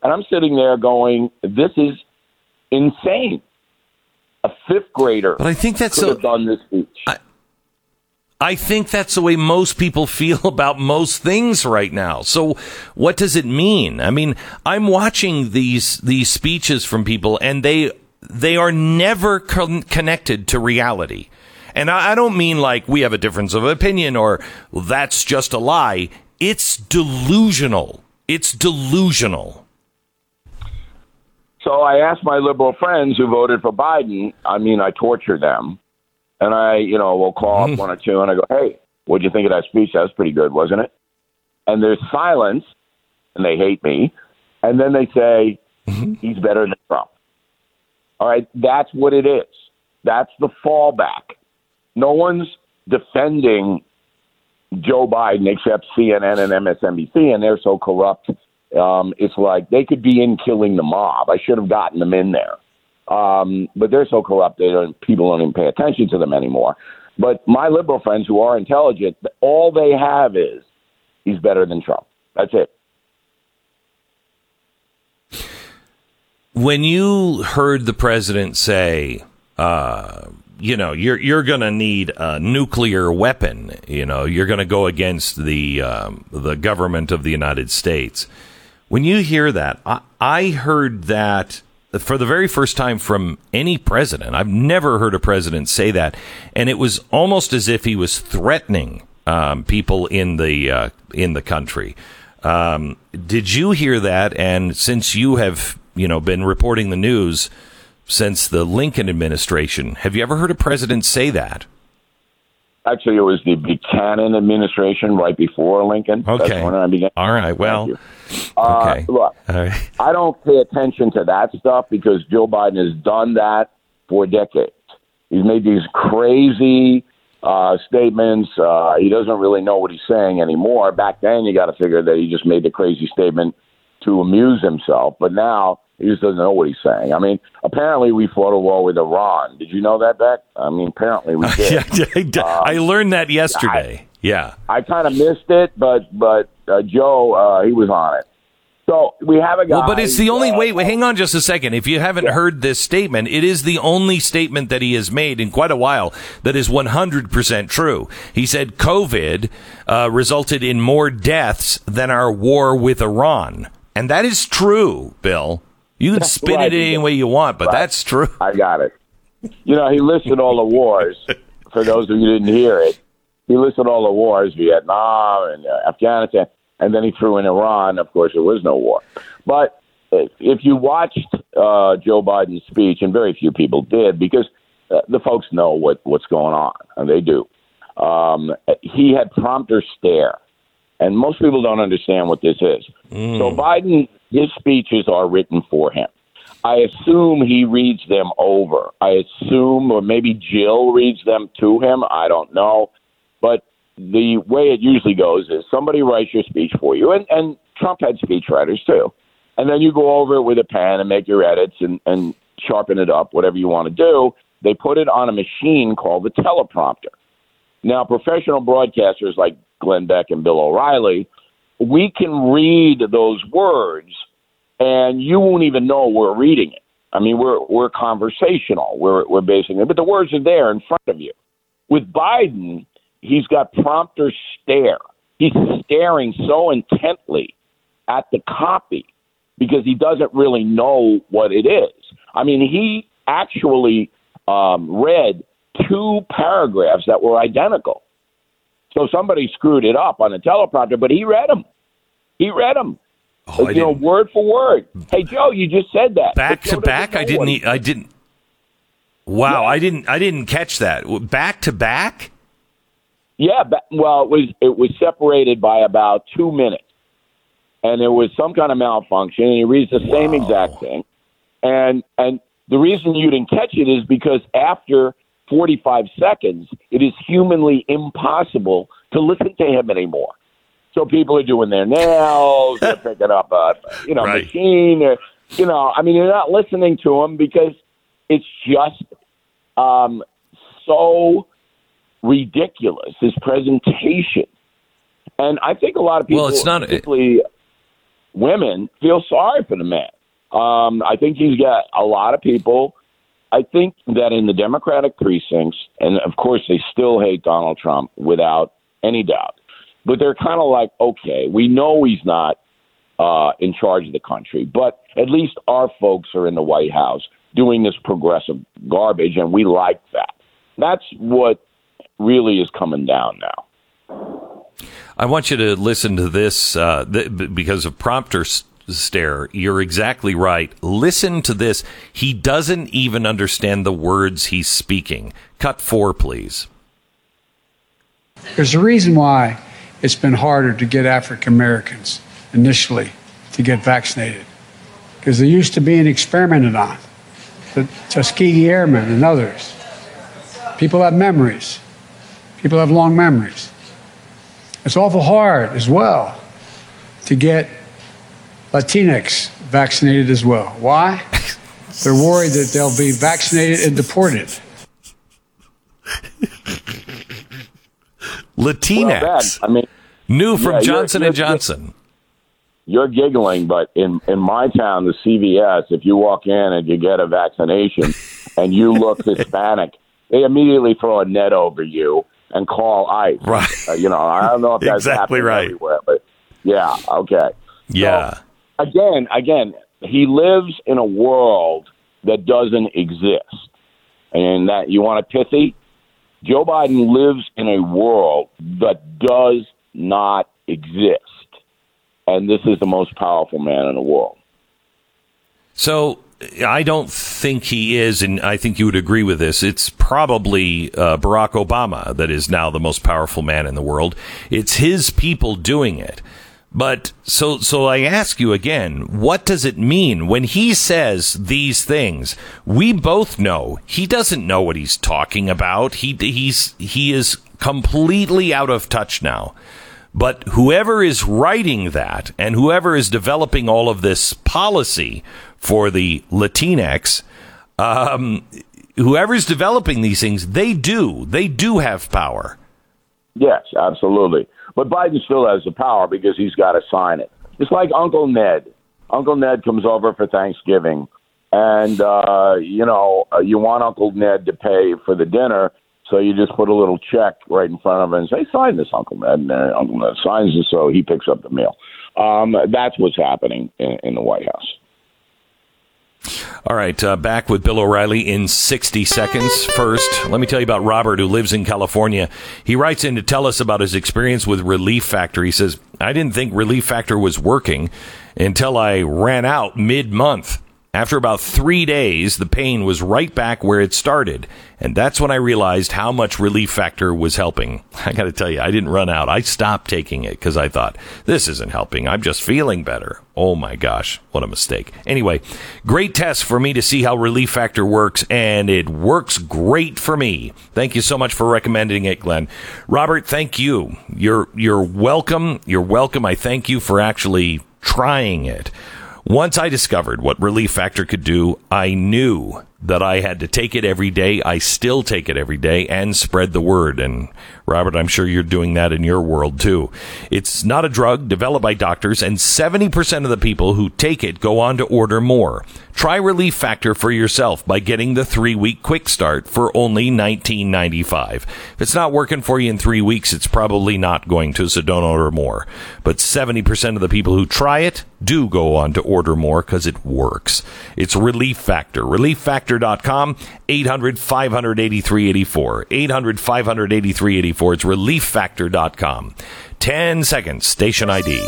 And I'm sitting there going, this is insane. A fifth grader but I think that's could a, have done this speech. I, I think that's the way most people feel about most things right now. So what does it mean? I mean, I'm watching these these speeches from people, and they they are never con- connected to reality. And I, I don't mean like we have a difference of opinion or that's just a lie. It's delusional. It's delusional. So I asked my liberal friends who voted for Biden. I mean, I torture them. And I, you know, will call up one or two and I go, hey, What'd you think of that speech? That was pretty good, wasn't it? And there's silence, and they hate me. And then they say, mm-hmm. he's better than Trump. All right, that's what it is. That's the fallback. No one's defending Joe Biden except C N N and M S N B C, and they're so corrupt. Um, it's like they could be in killing the mob. I should have gotten them in there. Um, but they're so corrupt, they don't, people don't even pay attention to them anymore. But my liberal friends who are intelligent, all they have is he's better than Trump. That's it. When you heard the president say, uh, you know, you're you're going to need a nuclear weapon, you know, you're going to go against the um, the government of the United States. When you hear that, I, I heard that for the very first time from any president. I've never heard a president say that. And it was almost as if he was threatening um, people in the uh, in the country. Um, did you hear that? And since you have you know, been reporting the news since the Lincoln administration. Have you ever heard a president say that? Actually, it was the Buchanan administration right before Lincoln. Okay. That's when I began. All right. Well, uh, okay. Look, all right. I don't pay attention to that stuff because Joe Biden has done that for decades. He's made these crazy uh, statements. Uh, he doesn't really know what he's saying anymore. Back then, you got to figure that he just made the crazy statement to amuse himself, but now he just doesn't know what he's saying. I mean, apparently we fought a war with Iran. Did you know that, Beck? I mean, apparently we did. um, I learned that yesterday. I, yeah. I kind of missed it, but but uh, Joe, uh, he was on it. So we have a guy. Well, but it's the only uh, wait, wait, hang on just a second. If you haven't yeah. heard this statement, it is the only statement that he has made in quite a while that is one hundred percent true. He said COVID uh, resulted in more deaths than our war with Iran. And that is true, Bill. You can spin right. it any way you want, but right. that's true. I got it. You know, he listed all the wars. For those of you who didn't hear it, he listed all the wars, Vietnam and uh, Afghanistan, and then he threw in Iran. Of course, there was no war. But if you watched uh, Joe Biden's speech, and very few people did, because uh, the folks know what, what's going on, and they do. Um, he had prompter stare. And most people don't understand what this is. Mm. So Biden, his speeches are written for him. I assume he reads them over. I assume, or maybe Jill reads them to him. I don't know. But the way it usually goes is somebody writes your speech for you. And, and Trump had speech writers, too. And then you go over it with a pen and make your edits and, and sharpen it up, whatever you want to do. They put it on a machine called the teleprompter. Now, professional broadcasters like Glenn Beck and Bill O'Reilly, we can read those words and you won't even know we're reading it. I mean, we're we're conversational. We're we're basing it, but the words are there in front of you. With Biden, he's got prompter stare. He's staring so intently at the copy because he doesn't really know what it is. I mean, he actually um, read two paragraphs that were identical. So somebody screwed it up on the teleprompter, but he read them. He read them, oh, you know, word for word. Hey, Joe, you just said that back to back. I didn't. E- I didn't. Wow, yeah. I didn't. I didn't catch that back to back. Yeah. Ba- well, it was it was separated by about two minutes, and there was some kind of malfunction. And he reads the wow. same exact thing, and and the reason you didn't catch it is because after forty-five seconds, it is humanly impossible to listen to him anymore. So people are doing their nails, they're picking up a you know right. machine, or, you know, I mean, you're not listening to him because it's just um, so ridiculous, his presentation. And I think a lot of people, well, it's not, particularly it... women, feel sorry for the man. Um, I think he's got a lot of people. I think that in the Democratic precincts, and of course they still hate Donald Trump without any doubt, but they're kind of like, okay, we know he's not uh, in charge of the country, but at least our folks are in the White House doing this progressive garbage, and we like that. That's what really is coming down now. I want you to listen to this uh, th- because of prompter st- stare. You're exactly right. Listen to this. He doesn't even understand the words he's speaking. Cut four, please. There's a reason why it's been harder to get African Americans initially to get vaccinated, because they used to being experimented on. The Tuskegee Airmen and others. People have memories. People have long memories. It's awful hard as well to get Latinx vaccinated as well. Why? They're worried that they'll be vaccinated and deported. Latinx. Well, I mean, new from yeah, Johnson and Johnson. You're giggling, but in, in my town, the C V S, if you walk in and you get a vaccination and you look Hispanic, they immediately throw a net over you and call ICE. Right. Uh, you know, I don't know if that's exactly happening right. everywhere, but yeah, okay. Yeah. So, again, again, he lives in a world that doesn't exist. And that you want a pithy? Joe Biden lives in a world that does not exist. And this is the most powerful man in the world. So I don't think he is, and I think you would agree with this. It's probably uh, Barack Obama that is now the most powerful man in the world. It's his people doing it. But so so I ask you again, what does it mean when he says these things? We both know he doesn't know what he's talking about. He he's he is completely out of touch now. But whoever is writing that and whoever is developing all of this policy for the Latinx, um, whoever's developing these things, they do. They do have power. Yes, absolutely. But Biden still has the power because he's got to sign it. It's like Uncle Ned. Uncle Ned comes over for Thanksgiving. And, uh, you know, you want Uncle Ned to pay for the dinner. So you just put a little check right in front of him and say, sign this, Uncle Ned. And uh, Uncle Ned signs it, so he picks up the meal. Um, that's what's happening in, in the White House. All right, uh, back with Bill O'Reilly in sixty seconds. First, let me tell you about Robert, who lives in California. He writes in to tell us about his experience with Relief Factor. He says, I didn't think Relief Factor was working until I ran out mid-month. After about three days, the pain was right back where it started, and that's when I realized how much Relief Factor was helping. I got to tell you, I didn't run out. I stopped taking it because I thought, this isn't helping. I'm just feeling better. Oh, my gosh, what a mistake. Anyway, great test for me to see how Relief Factor works, and it works great for me. Thank you so much for recommending it, Glenn. Robert, thank you. You're, you're welcome. You're welcome. I thank you for actually trying it. Once I discovered what Relief Factor could do, I knew that I had to take it every day. I still take it every day and spread the word. And, Robert, I'm sure you're doing that in your world, too. It's not a drug developed by doctors, and seventy percent of the people who take it go on to order more. Try Relief Factor for yourself by getting the three-week quick start for only nineteen ninety-five dollars. If it's not working for you in three weeks, it's probably not going to, so don't order more. But seventy percent of the people who try it do go on to order more because it works. It's Relief Factor. Relief Factor dot com, eight hundred, five eighty-three, eighty-four. eight hundred, five eighty-three, eighty-four. It's Relief Factor dot com. ten seconds. Station I D.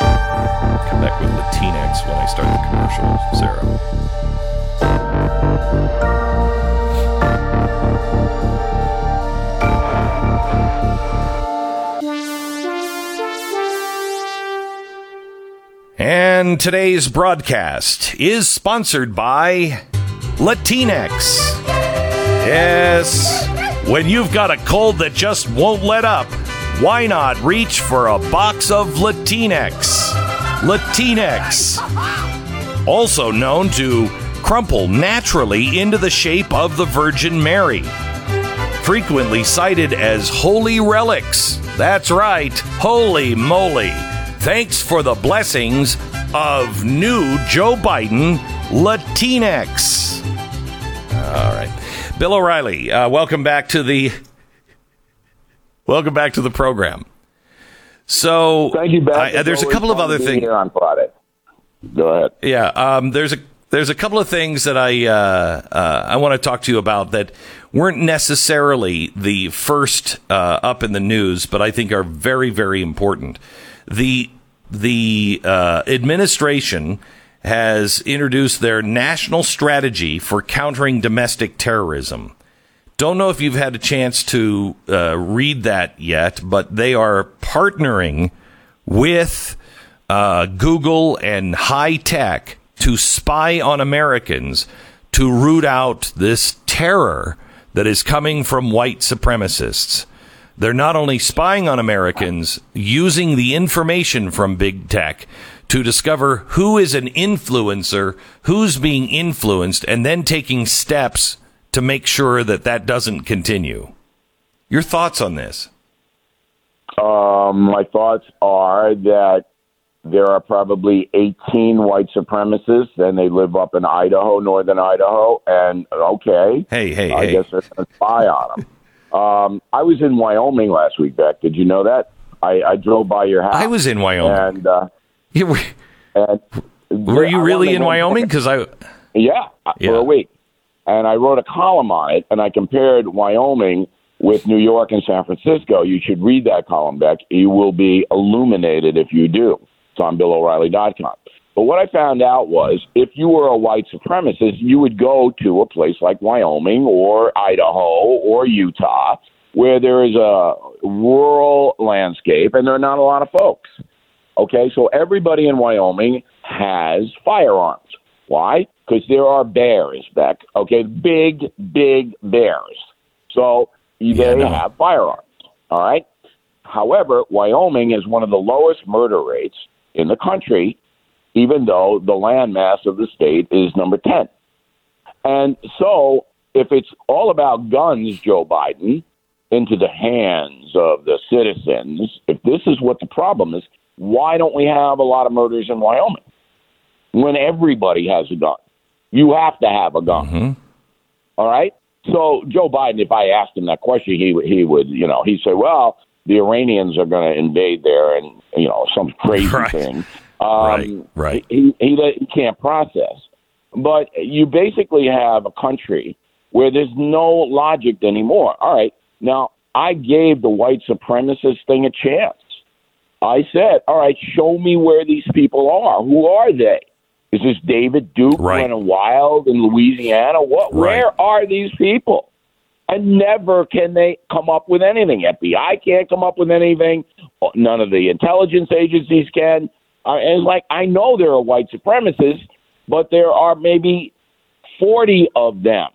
Come back with Latinx when I start the commercial, Sarah. And today's broadcast is sponsored by Latinx. Yes, when you've got a cold that just won't let up, why not reach for a box of Latinx? Latinx, also known to crumple naturally into the shape of the Virgin Mary. Frequently cited as holy relics. That's right, holy moly. Thanks for the blessings of new Joe Biden Latinx. All right. Bill O'Reilly, uh, welcome back to the welcome back to the program. So thank you, I, uh, there's a couple of other things here on Friday. Go ahead. Yeah, um, there's a there's a couple of things that I uh, uh, I want to talk to you about that weren't necessarily the first uh, up in the news, but I think are very, very important. The the uh, administration has introduced their national strategy for countering domestic terrorism. Don't know if you've had a chance to uh, read that yet, but they are partnering with uh, Google and high tech to spy on Americans to root out this terror that is coming from white supremacists. They're not only spying on Americans, using the information from big tech to discover who is an influencer, who's being influenced, and then taking steps to make sure that that doesn't continue. Your thoughts on this? Um, my thoughts are that there are probably eighteen white supremacists, and they live up in Idaho, northern Idaho, and okay. Hey, hey, I hey. guess they're going to spy on them. um, I was in Wyoming last week, Beck. Did you know that? I, I drove by your house. I was in Wyoming. And, uh, yeah, were, and, were you I really in Wyoming? Because I, yeah, yeah, for a week. And I wrote a column on it, and I compared Wyoming with New York and San Francisco. You should read that column, Beck. You will be illuminated if you do. It's on Bill O'Reilly dot com. But what I found out was if you were a white supremacist, you would go to a place like Wyoming or Idaho or Utah where there is a rural landscape and there are not a lot of folks. Okay, so everybody in Wyoming has firearms. Why? Because there are bears, Beck. Okay, big, big bears. So they yeah, no. have firearms. All right. However, Wyoming is one of the lowest murder rates in the country, even though the landmass of the state is number ten. And so if it's all about guns, Joe Biden, into the hands of the citizens, if this is what the problem is, why don't we have a lot of murders in Wyoming when everybody has a gun? You have to have a gun. Mm-hmm. All right. So Joe Biden, if I asked him that question, he he would, you know, he'd say, well, the Iranians are going to invade there and, you know, some crazy right. thing. Um, right, right. He, he, he can't process. But you basically have a country where there's no logic anymore. All right. Now, I gave the white supremacist thing a chance. I said, all right, show me where these people are. Who are they? Is this David Duke, right. Glenn Wild in Louisiana? What? Right. Where are these people? And never can they come up with anything. F B I can't come up with anything. None of the intelligence agencies can. Uh, and like, I know there are white supremacists, but there are maybe forty of them.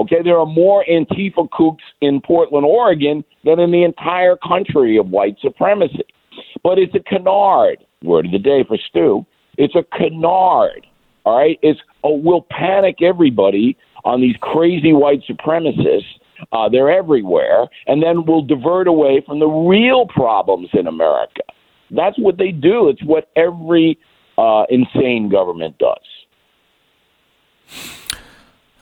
Okay, there are more Antifa kooks in Portland, Oregon than in the entire country of white supremacy. But it's a canard, word of the day for Stu. It's a canard, all right? It's, oh, we'll panic everybody on these crazy white supremacists. Uh, they're everywhere. And then we'll divert away from the real problems in America. That's what they do. It's what every uh, insane government does.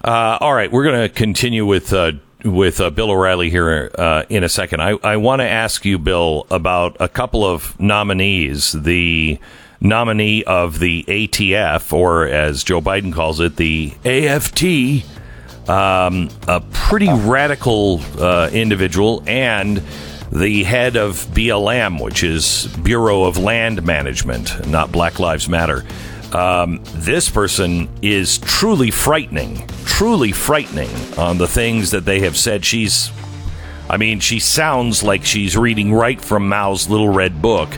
Uh, all right. We're going to continue with uh, with uh, Bill O'Reilly here uh, in a second. I, I want to ask you, Bill, about a couple of nominees. The nominee of the A T F, or as Joe Biden calls it, the A F T, um, a pretty radical uh, individual, and the head of B L M, which is Bureau of Land Management, not Black Lives Matter. Um, this person is truly frightening, truly frightening on the things that they have said. She's, I mean, she sounds like she's reading right from Mao's Little Red Book.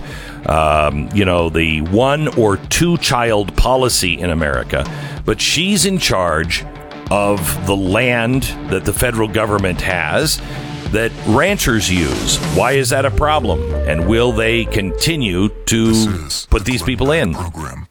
Um, you know, the one or two child policy in America, but she's in charge of the land that the federal government has that ranchers use. Why is that a problem? And will they continue to put these people in? Program.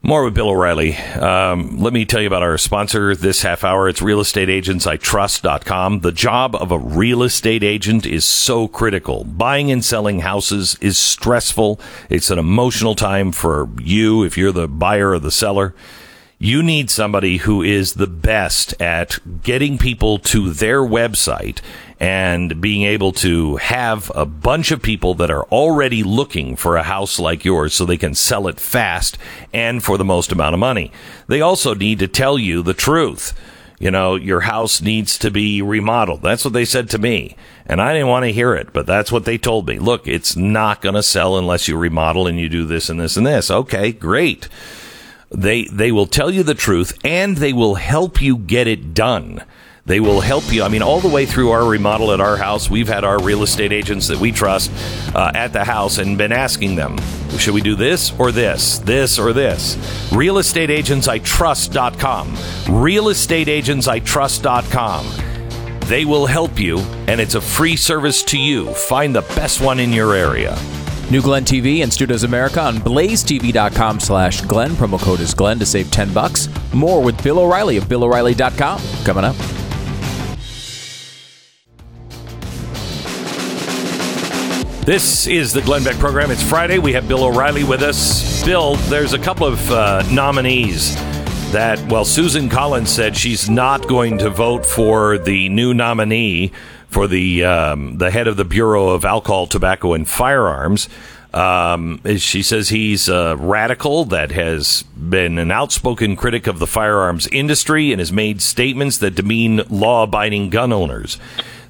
More with Bill O'Reilly. Um, let me tell you about our sponsor this half hour. It's real estate agents I trust dot com. The job of a real estate agent is so critical. Buying and selling houses is stressful. It's an emotional time for you if you're the buyer or the seller. You need somebody who is the best at getting people to their website and being able to have a bunch of people that are already looking for a house like yours so they can sell it fast and for the most amount of money. They also need to tell you the truth. You know, your house needs to be remodeled. That's what they said to me. And I didn't want to hear it, but that's what they told me. Look, it's not going to sell unless you remodel and you do this and this and this. Okay, great. They they will tell you the truth, and they will help you get it done. They will help you. I mean, all the way through our remodel at our house, we've had our real estate agents that we trust uh, at the house and been asking them, should we do this or this, this or this? real estate agents I trust dot com. real estate agents I trust dot com. They will help you, and it's a free service to you. Find the best one in your area. New Glenn T V and Studios America on blaze T V dot com slash Glenn. Promo code is Glenn to save ten bucks. More with Bill O'Reilly of Bill O'Reilly dot com coming up. This is the Glenn Beck program. It's Friday. We have Bill O'Reilly with us. Bill, there's a couple of uh, nominees that, well, Susan Collins said she's not going to vote for the new nominee for the um, the head of the Bureau of Alcohol, Tobacco, and Firearms. Um, she says he's a radical that has been an outspoken critic of the firearms industry and has made statements that demean law-abiding gun owners.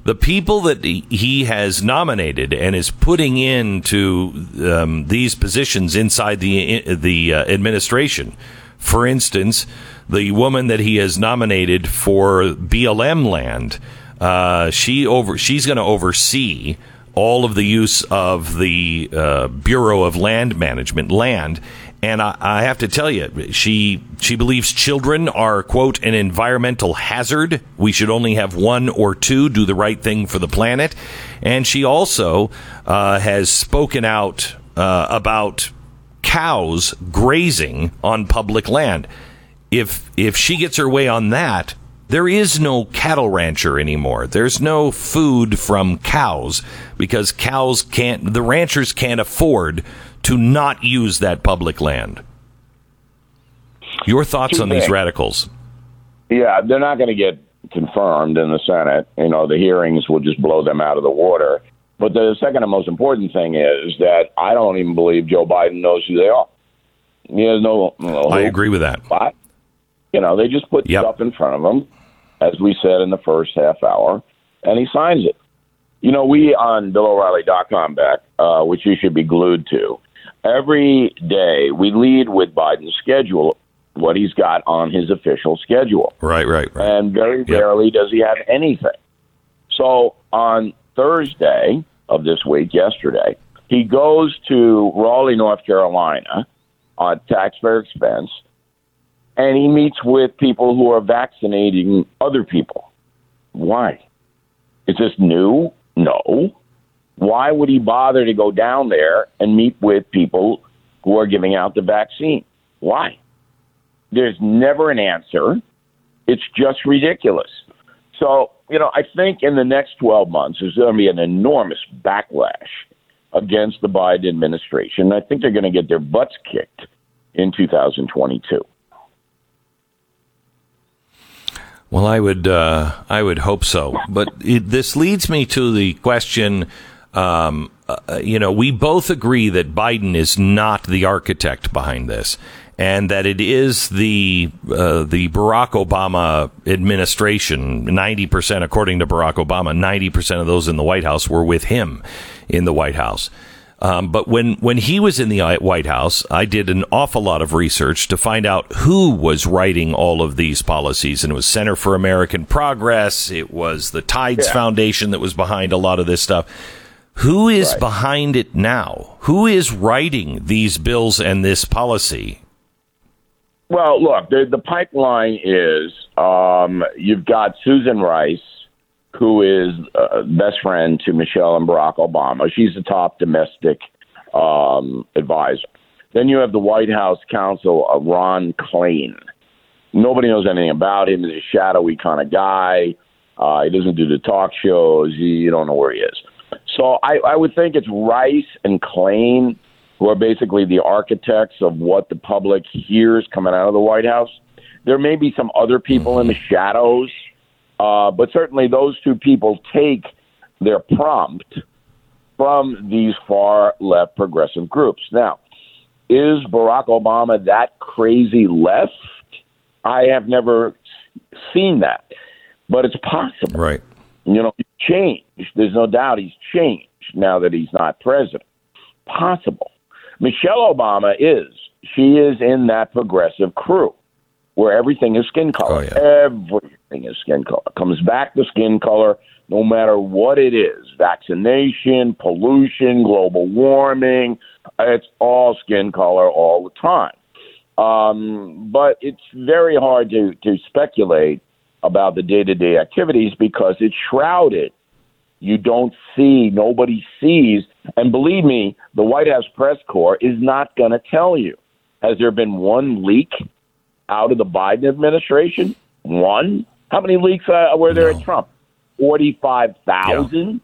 The people that he has nominated and is putting into um, these positions inside the, the uh, administration, for instance, the woman that he has nominated for B L M land, Uh, she over. She's going to oversee all of the use of the uh, Bureau of Land Management land, and I, I have to tell you, she she believes children are, quote, an environmental hazard. We should only have one or two. Do the right thing for the planet. And she also uh, has spoken out uh, about cows grazing on public land. If if she gets her way on that, there is no cattle rancher anymore. There's no food from cows because cows can't, the ranchers can't afford to not use that public land. Your thoughts on these radicals? Yeah, they're not going to get confirmed in the Senate. You know, the hearings will just blow them out of the water. But the second and most important thing is that I don't even believe Joe Biden knows who they are. He has no, no I agree with that. I, you know, they just put yep. stuff in front of him, as we said in the first half hour, and he signs it. You know, we on Bill O'Reilly dot com, back, uh, which you should be glued to, every day we lead with Biden's schedule, what he's got on his official schedule. Right, right, right. And very rarely yep. does he have anything. So on Thursday of this week, yesterday, he goes to Raleigh, North Carolina, on taxpayer expense, and he meets with people who are vaccinating other people. Why? Is this new? No. Why would he bother to go down there and meet with people who are giving out the vaccine? Why? There's never an answer. It's just ridiculous. So, you know, I think in the next twelve months, there's going to be an enormous backlash against the Biden administration. I think they're going to get their butts kicked in two thousand twenty-two. Well, I would uh, I would hope so. But it, this leads me to the question, um, uh, you know, we both agree that Biden is not the architect behind this and that it is the uh, the Barack Obama administration. ninety percent, according to Barack Obama, ninety percent of those in the White House were with him in the White House. Um, but when, when he was in the White House, I did an awful lot of research to find out who was writing all of these policies. And it was Center for American Progress. It was the Tides yeah. Foundation that was behind a lot of this stuff. Who is right. behind it now? Who is writing these bills and this policy? Well, look, the, the pipeline is um, you've got Susan Rice, who is uh, best friend to Michelle and Barack Obama. She's the top domestic um, advisor. Then you have the White House counsel, uh, Ron Klain. Nobody knows anything about him. He's a shadowy kind of guy. Uh, he doesn't do the talk shows. You don't know where he is. So I, I would think it's Rice and Klain who are basically the architects of what the public hears coming out of the White House. There may be some other people in the shadows, Uh, but certainly those two people take their prompt from these far-left progressive groups. Now, is Barack Obama that crazy left? I have never seen that, but it's possible. Right. You know, he's changed. There's no doubt he's changed now that he's not president. Possible. Michelle Obama is she is in that progressive crew where everything is skin color. Oh, yeah. Everything is skin color. Comes back to skin color, no matter what it is. Vaccination, pollution, global warming. It's all skin color all the time. Um, but it's very hard to, to speculate about the day-to-day activities because it's shrouded. You don't see, nobody sees. And believe me, the White House press corps is not going to tell you. Has there been one leak out of the Biden administration? One? How many leaks uh, were there no. at Trump? forty-five thousand? Yeah.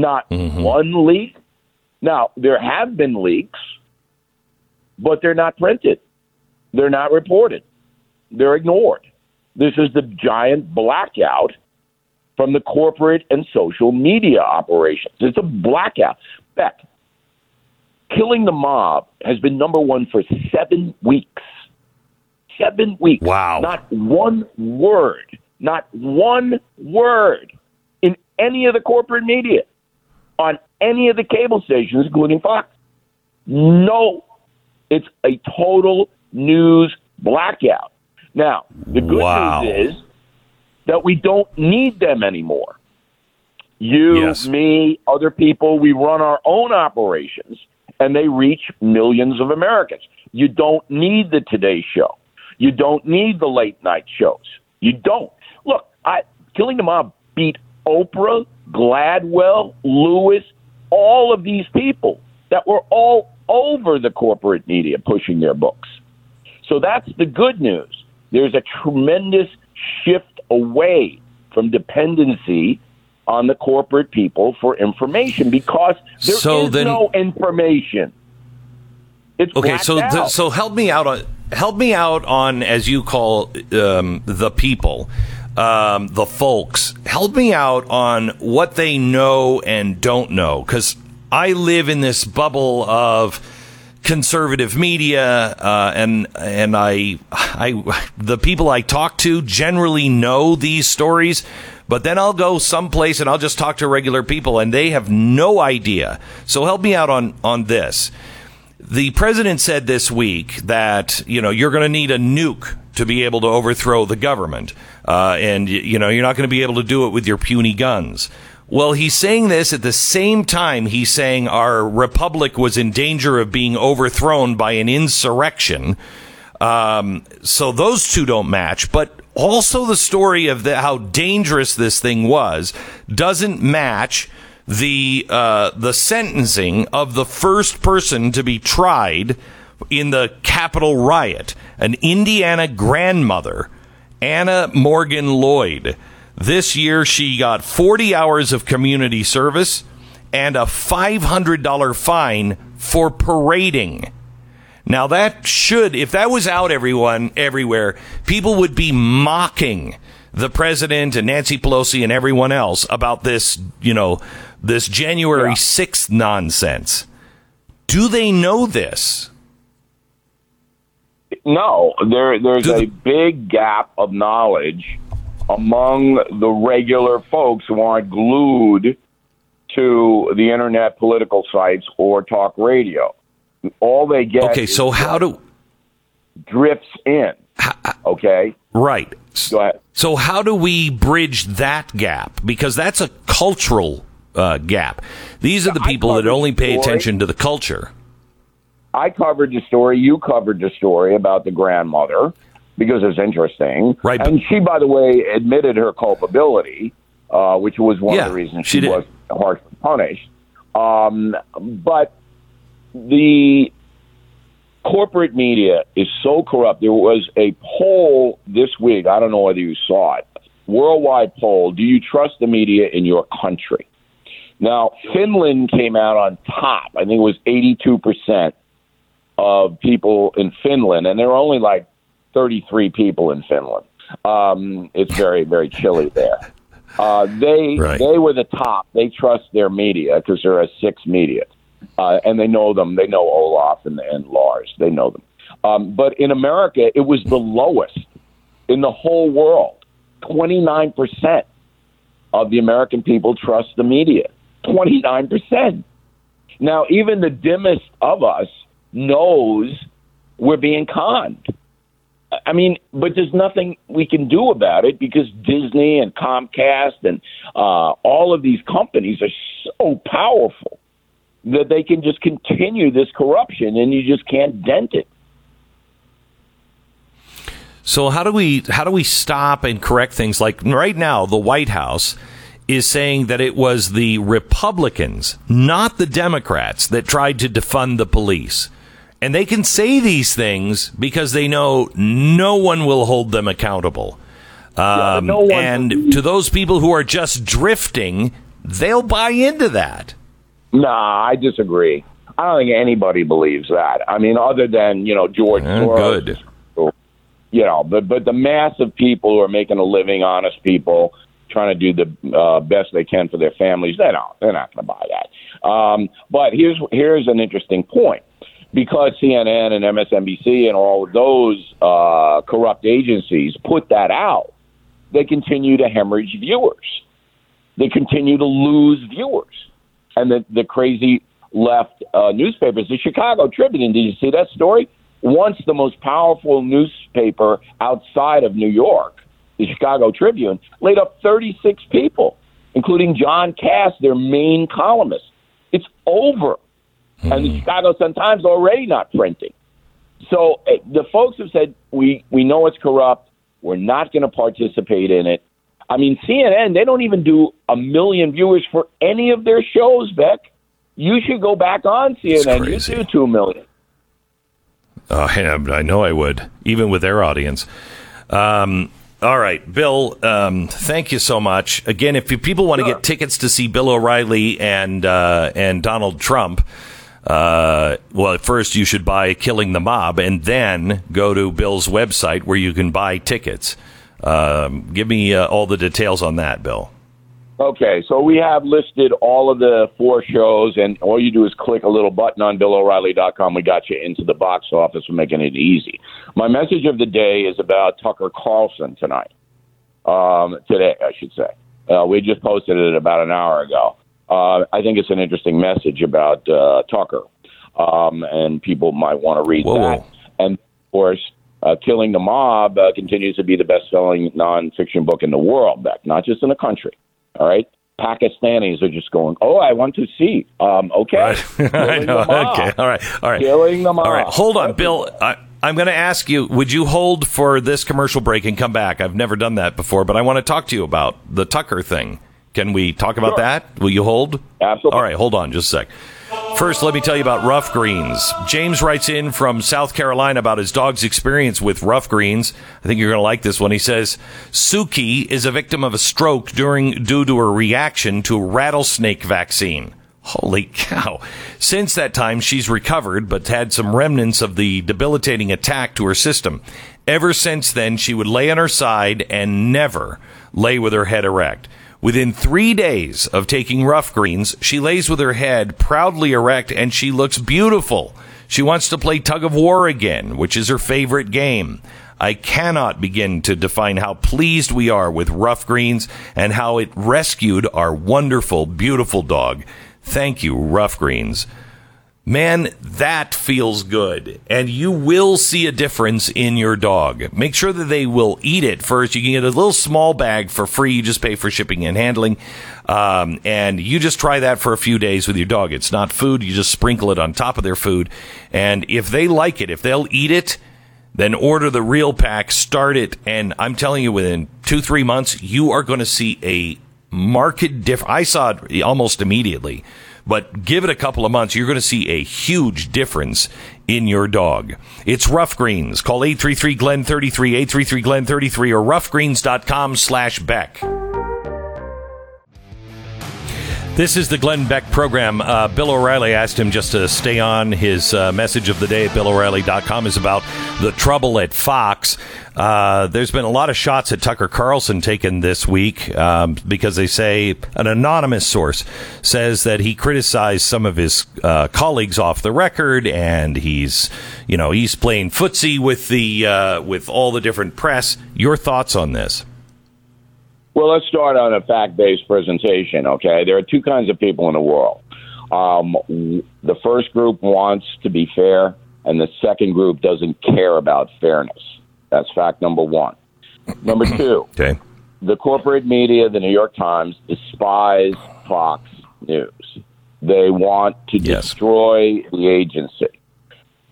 Not mm-hmm. one leak? Now, there have been leaks, but they're not printed. They're not reported. They're ignored. This is the giant blackout from the corporate and social media operations. It's a blackout. Beck, killing the mob has been number one for seven weeks. Seven weeks. Wow. Not one word, not one word in any of the corporate media, on any of the cable stations, including Fox. No. It's a total news blackout. Now, the good wow. news is that we don't need them anymore. You, yes. me, other people, we run our own operations, and they reach millions of Americans. You don't need the Today Show. You don't need the late-night shows. You don't. Look, I, Killing the Mob beat Oprah, Gladwell, Lewis, all of these people that were all over the corporate media pushing their books. So that's the good news. There's a tremendous shift away from dependency on the corporate people for information because there so is then, no information. It's okay. So, th- so help me out on help me out on as you call um, the people, um, the folks. Help me out on what they know and don't know, because I live in this bubble of conservative media, uh, and and I, I, the people I talk to generally know these stories, but then I'll go someplace and I'll just talk to regular people, and they have no idea. So help me out on, on this. The president said this week that, you know, you're going to need a nuke to be able to overthrow the government, uh, and, you know, you're not going to be able to do it with your puny guns. Well, he's saying this at the same time he's saying our republic was in danger of being overthrown by an insurrection. Um, so those two don't match. But also the story of the, how dangerous this thing was doesn't match the uh, the sentencing of the first person to be tried in the Capitol riot, an Indiana grandmother, Anna Morgan Lloyd. This year, she got forty hours of community service and a five hundred dollars fine for parading. Now, that should, if that was out everyone everywhere, people would be mocking the president and Nancy Pelosi and everyone else about this, you know, this January yeah. sixth nonsense. Do they know this? No, there, there's Do a the- big gap of knowledge among the regular folks who aren't glued to the internet political sites or talk radio. All they get okay, is so how do drifts in. Okay? Right. Go ahead. So how do we bridge that gap? Because that's a cultural uh, gap. These are the people that only pay attention to the culture. I covered the story. You covered the story about the grandmother, because it's interesting. Right, and she, by the way, admitted her culpability, uh, which was one yeah, of the reasons she, she was harshly punished. Um, but the corporate media is so corrupt. There was a poll this week. I don't know whether you saw it. Worldwide poll. Do you trust the media in your country? Now, Finland came out on top. I think it was eighty-two percent of people in Finland, and there were only like thirty-three people in Finland. Um, it's very, very chilly there. Uh, they right. they were the top. They trust their media because there are six media. Uh, and they know them. They know Olaf and, and Lars. They know them. Um, but in America, it was the lowest in the whole world. twenty-nine percent of the American people trust the media. twenty-nine percent. Now, even the dimmest of us knows we're being conned. I mean, but there's nothing we can do about it because Disney and Comcast and uh, all of these companies are so powerful that they can just continue this corruption and you just can't dent it. So how do we how do we stop and correct things? Like right now, the White House is saying that it was the Republicans, not the Democrats, that tried to defund the police. And they can say these things because they know no one will hold them accountable. Um, yeah, no and to those people who are just drifting, they'll buy into that. Nah, I disagree. I don't think anybody believes that. I mean, other than, you know, George uh, Soros. Good. You know, but, but the mass of people who are making a living, honest people, trying to do the uh, best they can for their families, they don't. They're not going to buy that. Um, but here's here's an interesting point. Because C N N and M S N B C and all of those uh, corrupt agencies put that out, they continue to hemorrhage viewers. They continue to lose viewers. And the, the crazy left uh, newspapers, the Chicago Tribune, did you see that story? Once the most powerful newspaper outside of New York, the Chicago Tribune, laid up thirty-six people, including John Cass, their main columnist. It's over. And the Chicago Sun-Times already not printing. So the folks have said, we, we know it's corrupt. We're not going to participate in it. I mean, C N N, they don't even do a million viewers for any of their shows, Beck. You should go back on C N N. You do two million. Uh, I know I would, even with their audience. Um, all right, Bill, um, thank you so much. Again, if people want to sure. get tickets to see Bill O'Reilly and uh, and Donald Trump, Uh, well, at first you should buy Killing the Mob and then go to Bill's website where you can buy tickets. Um, give me uh, all the details on that, Bill. Okay, so we have listed all of the four shows, and all you do is click a little button on Bill O'Reilly dot com. We got you into the box office. We're making it easy. My message of the day is about Tucker Carlson tonight. Um, today, I should say. Uh, we just posted it about an hour ago. Uh, I think it's an interesting message about uh, Tucker, um, and people might want to read Whoa. that. And, of course, uh, Killing the Mob uh, continues to be the best-selling nonfiction book in the world, Beck, not just in the country, all right? Pakistanis are just going, oh, I want to see. Um, okay. Right. I know. Okay. All right. All right. Killing the Mob. All right. Hold on, Bill. I, I'm going to ask you, would you hold for this commercial break and come back? I've never done that before, but I want to talk to you about the Tucker thing. Can we talk about sure. that? Will you hold? Absolutely. All right, hold on just a sec. First, let me tell you about Rough Greens. James writes in from South Carolina about his dog's experience with Rough Greens. I think you're going to like this one. He says, Suki is a victim of a stroke during due to a reaction to a rattlesnake vaccine. Holy cow. Since that time, she's recovered, but had some remnants of the debilitating attack to her system. Ever since then, she would lay on her side and never lay with her head erect. Within three days of taking Rough Greens, she lays with her head proudly erect, and she looks beautiful. She wants to play tug of war again, which is her favorite game. I cannot begin to define how pleased we are with Rough Greens and how it rescued our wonderful, beautiful dog. Thank you, Rough Greens. Man, that feels good, and you will see a difference in your dog. Make sure that they will eat it first. You can get a little small bag for free. You just pay for shipping and handling, um, and you just try that for a few days with your dog. It's not food. You just sprinkle it on top of their food, and if they like it, if they'll eat it, then order the real pack, start it, and I'm telling you, within two, three months, you are going to see a marked difference. I saw it almost immediately. But give it a couple of months, you're going to see a huge difference in your dog. It's Rough Greens. Call eight three three G L E N three three, eight three three G L E N three three, or roughgreens.com slash Beck. This is the Glenn Beck program. Uh, Bill O'Reilly asked him just to stay on. His uh, message of the day at Bill O'Reilly dot com is about the trouble at Fox. Uh, there's been a lot of shots at Tucker Carlson taken this week um, because they say an anonymous source says that he criticized some of his uh, colleagues off the record, and he's, you know, he's playing footsie with the uh, with all the different press. Your thoughts on this? Well, let's start on a fact-based presentation, okay? There are two kinds of people in the world. Um, the first group wants to be fair and the second group doesn't care about fairness. That's fact number one. Number two, okay. The corporate media, the New York Times, despise Fox News. They want to yes. destroy the agency.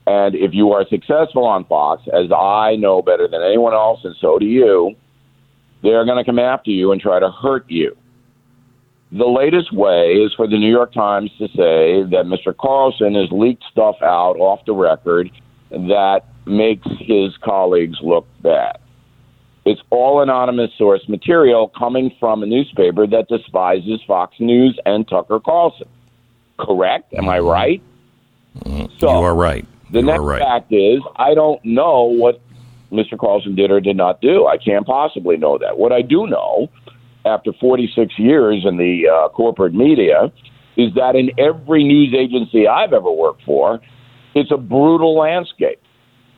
And if you are successful on Fox, as I know better than anyone else, and so do you, they're going to come after you and try to hurt you. The latest way is for the New York Times to say that Mister Carlson has leaked stuff out off the record that makes his colleagues look bad. It's all anonymous source material coming from a newspaper that despises Fox News and Tucker Carlson. Correct? Am I right? Mm, so you are right. The you next right. fact is, I don't know what Mister Carlson did or did not do. I can't possibly know that. What I do know, after forty-six years in the uh, corporate media, is that in every news agency I've ever worked for, it's a brutal landscape.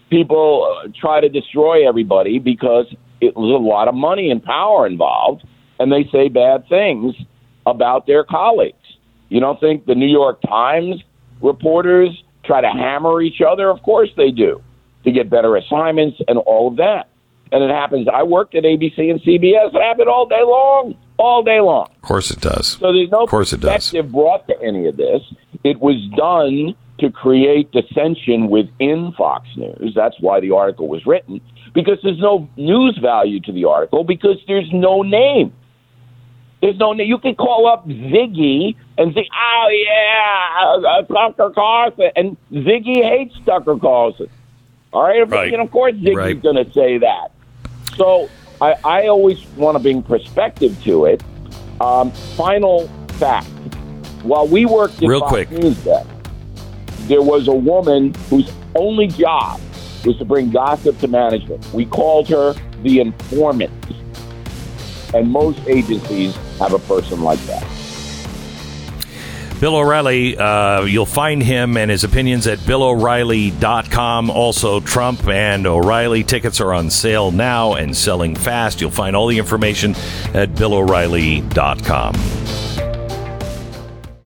People uh, try to destroy everybody because it was a lot of money and power involved, and they say bad things about their colleagues. You don't think the New York Times reporters try to hammer each other? Of course they do, to get better assignments and all of that. And it happens. I worked at A B C and C B S. It happened all day long, all day long. Of course it does. So there's no perspective brought to any of this. It was done to create dissension within Fox News. That's why the article was written, because there's no news value to the article, because there's no name. There's no name. You can call up Ziggy and say, oh, yeah, Tucker Carlson. And Ziggy hates Tucker Carlson. All right? right. And, of course, Ziggy's right. going to say that. So I, I always want to bring perspective to it. Um, final fact. While we worked at Real Fox quick. News Day, there was a woman whose only job was to bring gossip to management. We called her the informant. And most agencies have a person like that. Bill O'Reilly, uh, you'll find him and his opinions at Bill O'Reilly dot com. Also, Trump and O'Reilly tickets are on sale now and selling fast. You'll find all the information at Bill O'Reilly dot com.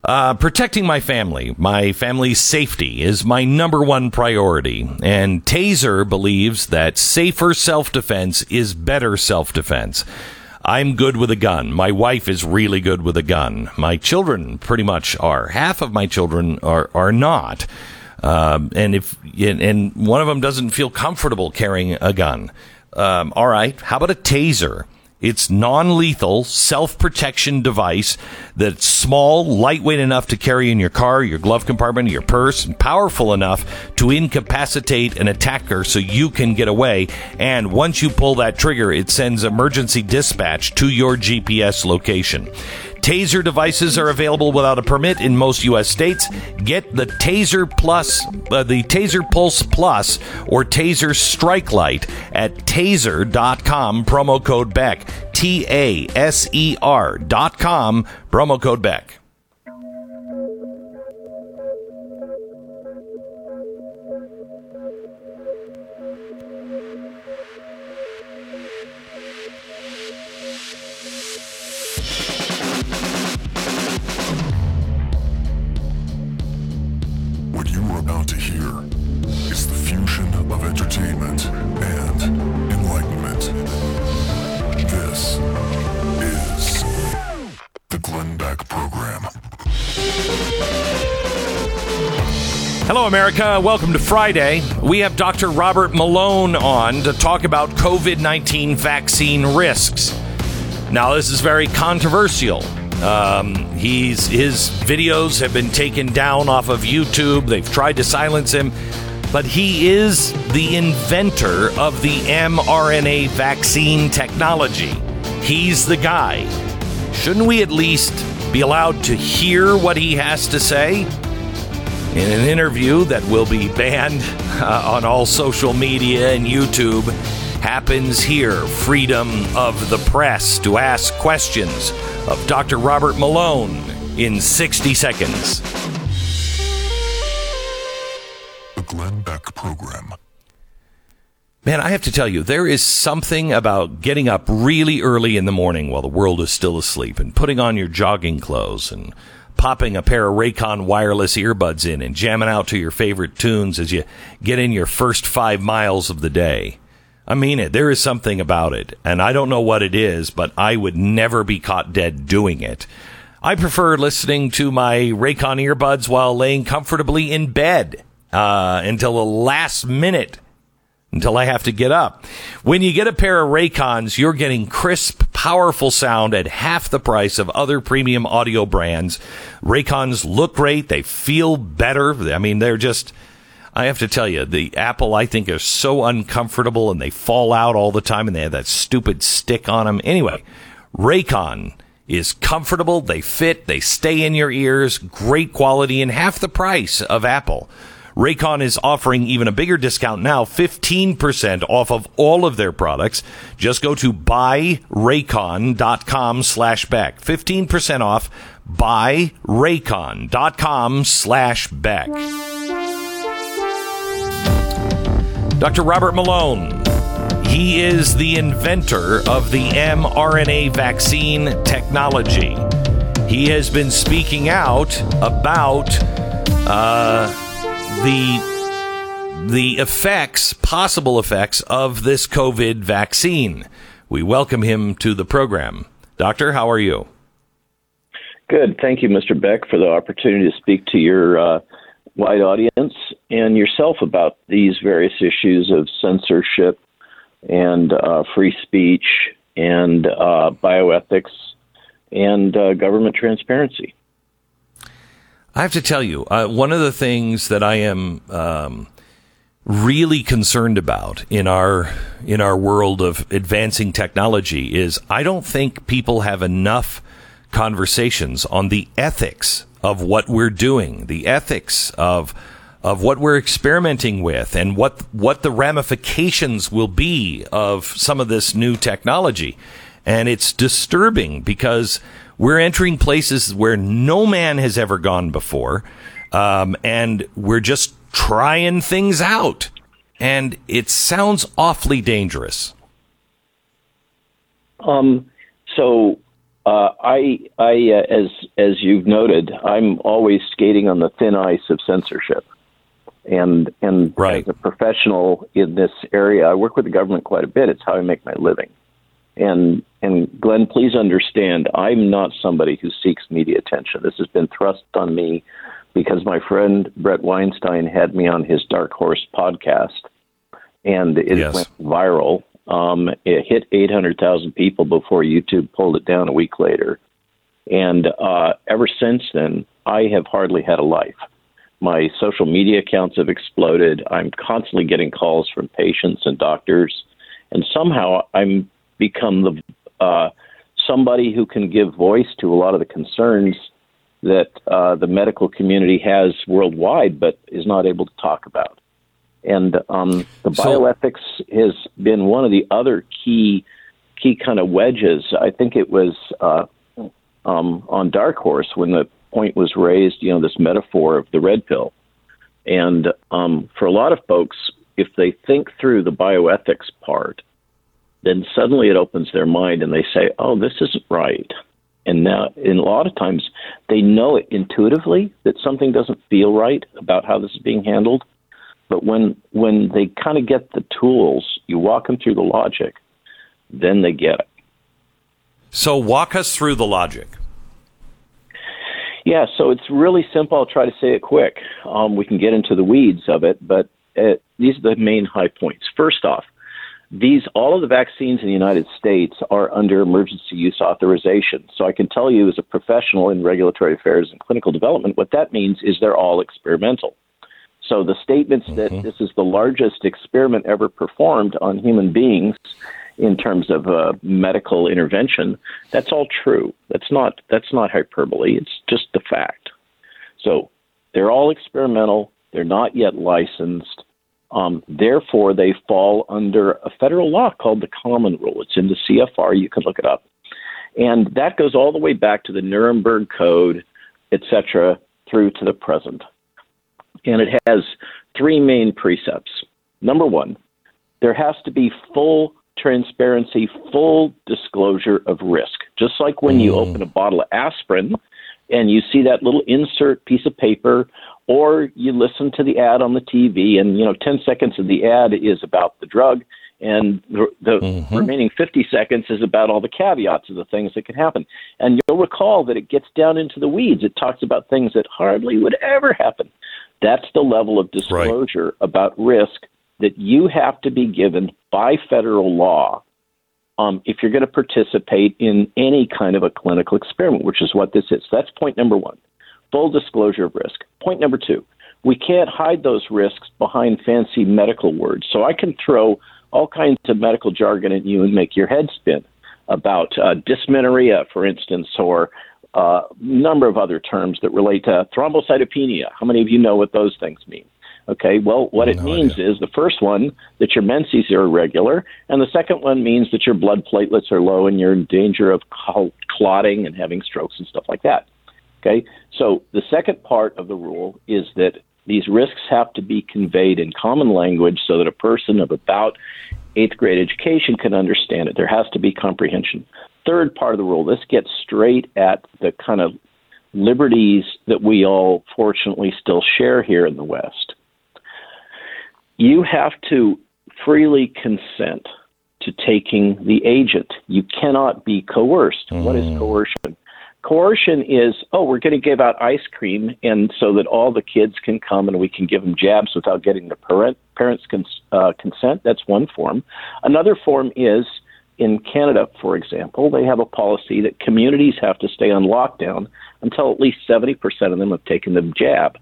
Uh, protecting my family, my family's safety is my number one priority. And Taser believes that safer self-defense is better self-defense. I'm good with a gun. My wife is really good with a gun. My children pretty much are. Half of my children are, are not. Um, and if, and, and one of them doesn't feel comfortable carrying a gun. Um, all right. How about a Taser? It's non-lethal self-protection device that's small, lightweight enough to carry in your car, your glove compartment, your purse, and powerful enough to incapacitate an attacker so you can get away. And once you pull that trigger, it sends emergency dispatch to your G P S location. Taser devices are available without a permit in most U S states. Get the Taser Plus, uh, the Taser Pulse Plus, or Taser Strike Light at Taser dot com. Promo code Beck. T A S E R dot com. Promo code Beck. Hello, America. Welcome to Friday. We have Doctor Robert Malone on to talk about COVID nineteen vaccine risks. Now, this is very controversial. Um, he's his videos have been taken down off of YouTube. They've tried to silence him, but he is the inventor of the mRNA vaccine technology. He's the guy. Shouldn't we at least be allowed to hear what he has to say? In an interview that will be banned uh, on all social media and YouTube, happens here. Freedom of the press to ask questions of Doctor Robert Malone in sixty seconds. The Glenn Beck Program. Man, I have to tell you, there is something about getting up really early in the morning while the world is still asleep and putting on your jogging clothes and popping a pair of Raycon wireless earbuds in and jamming out to your favorite tunes as you get in your first five miles of the day. I mean it. There is something about it, and I don't know what it is, but I would never be caught dead doing it. I prefer listening to my Raycon earbuds while laying comfortably in bed uh, until the last minute, until I have to get up. When you get a pair of Raycons, you're getting crisp, powerful sound at half the price of other premium audio brands. Raycons look great. They feel better. I mean, they're just... I have to tell you, the Apple, I think, are so uncomfortable, and they fall out all the time, and they have that stupid stick on them. Anyway, Raycon is comfortable. They fit. They stay in your ears. Great quality and half the price of Apple. Raycon is offering even a bigger discount now, fifteen percent off of all of their products. Just go to buy raycon dot com slash Beck. fifteen percent off, buy raycon dot com slash Beck. Doctor Robert Malone, he is the inventor of the mRNA vaccine technology. He has been speaking out about uh, the, the effects, possible effects of this COVID vaccine. We welcome him to the program. Doctor, how are you? Good. Thank you, Mister Beck, for the opportunity to speak to your uh wide audience and yourself about these various issues of censorship and uh, free speech and uh, bioethics and uh, government transparency. I have to tell you, uh, one of the things that I am um, really concerned about in our in our world of advancing technology is I don't think people have enough conversations on the ethics of what we're doing, the ethics of of what we're experimenting with, and what what the ramifications will be of some of this new technology. And it's disturbing because we're entering places where no man has ever gone before, um, and we're just trying things out. And it sounds awfully dangerous. Um. So. Uh, I, I, uh, as as you've noted, I'm always skating on the thin ice of censorship, and and right. As a professional in this area, I work with the government quite a bit. It's how I make my living, and and Glenn, please understand, I'm not somebody who seeks media attention. This has been thrust on me because my friend Brett Weinstein had me on his Dark Horse podcast, and it yes. went viral. Um, it hit eight hundred thousand people before YouTube pulled it down a week later. And uh, ever since then, I have hardly had a life. My social media accounts have exploded. I'm constantly getting calls from patients and doctors. And somehow I'm become the uh, somebody who can give voice to a lot of the concerns that uh, the medical community has worldwide, but is not able to talk about. And um, the bioethics so, has been one of the other key key kind of wedges. I think it was uh, um, on Dark Horse when the point was raised, you know, this metaphor of the red pill. And um, for a lot of folks, if they think through the bioethics part, then suddenly it opens their mind and they say, oh, this isn't right. And now, in a lot of times, they know it intuitively that something doesn't feel right about how this is being handled. But when when they kind of get the tools, you walk them through the logic, then they get it. So walk us through the logic. Yeah, so it's really simple. I'll try to say it quick. Um, we can get into the weeds of it, but uh, these are the main high points. First off, these all of the vaccines in the United States are under emergency use authorization. So I can tell you as a professional in regulatory affairs and clinical development, what that means is they're all experimental. So the statements that mm-hmm. this is the largest experiment ever performed on human beings in terms of uh, medical intervention, that's all true. That's not that's not hyperbole. It's just the fact. So they're all experimental. They're not yet licensed. Um, therefore, they fall under a federal law called the Common Rule. It's in the C F R. You can look it up. And that goes all the way back to the Nuremberg Code, et cetera, through to the present. And it has three main precepts. Number one, there has to be full transparency, full disclosure of risk. Just like when mm. you open a bottle of aspirin and you see that little insert piece of paper, or you listen to the ad on the T V, and, you know, ten seconds of the ad is about the drug, and the, the mm-hmm. remaining fifty seconds is about all the caveats of the things that can happen. And you'll recall that it gets down into the weeds. It talks about things that hardly would ever happen. That's the level of disclosure right. about risk that you have to be given by federal law um, if you're going to participate in any kind of a clinical experiment, which is what this is. That's point number one, full disclosure of risk. Point number two, we can't hide those risks behind fancy medical words. So I can throw all kinds of medical jargon at you and make your head spin about uh, dysmenorrhea, for instance, or a uh, number of other terms that relate to thrombocytopenia. How many of you know what those things mean? Okay, well, what it no means idea. Is the first one, that your menses are irregular, and the second one means that your blood platelets are low and you're in danger of clotting and having strokes and stuff like that. Okay, so the second part of the rule is that these risks have to be conveyed in common language so that a person of about eighth grade education can understand it. There has to be comprehension. Third part of the rule, this gets straight at the kind of liberties that we all fortunately still share here in the West. You have to freely consent to taking the agent. You cannot be coerced. Mm. What is coercion? Coercion is, oh, we're going to give out ice cream and so that all the kids can come and we can give them jabs without getting the parent, parents' cons- uh, consent. That's one form. Another form is, in Canada, for example, they have a policy that communities have to stay on lockdown until at least seventy percent of them have taken the jab.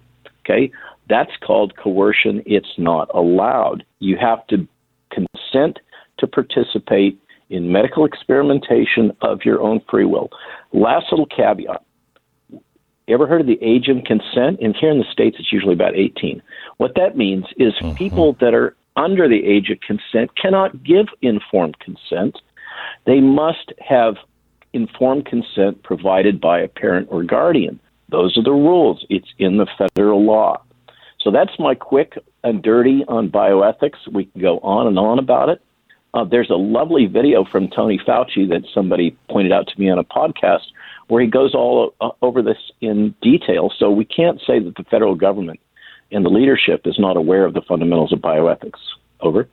Okay? That's called coercion. It's not allowed. You have to consent to participate in medical experimentation of your own free will. Last little caveat. Ever heard of the age of consent? And here in the States, it's usually about eighteen. What that means is mm-hmm. people that are under the age of consent cannot give informed consent. They must have informed consent provided by a parent or guardian. Those are the rules. It's in the federal law. So that's my quick and dirty on bioethics. We can go on and on about it. Uh, there's a lovely video from Tony Fauci that somebody pointed out to me on a podcast where he goes all uh, over this in detail. So we can't say that the federal government and the leadership is not aware of the fundamentals of bioethics. Over.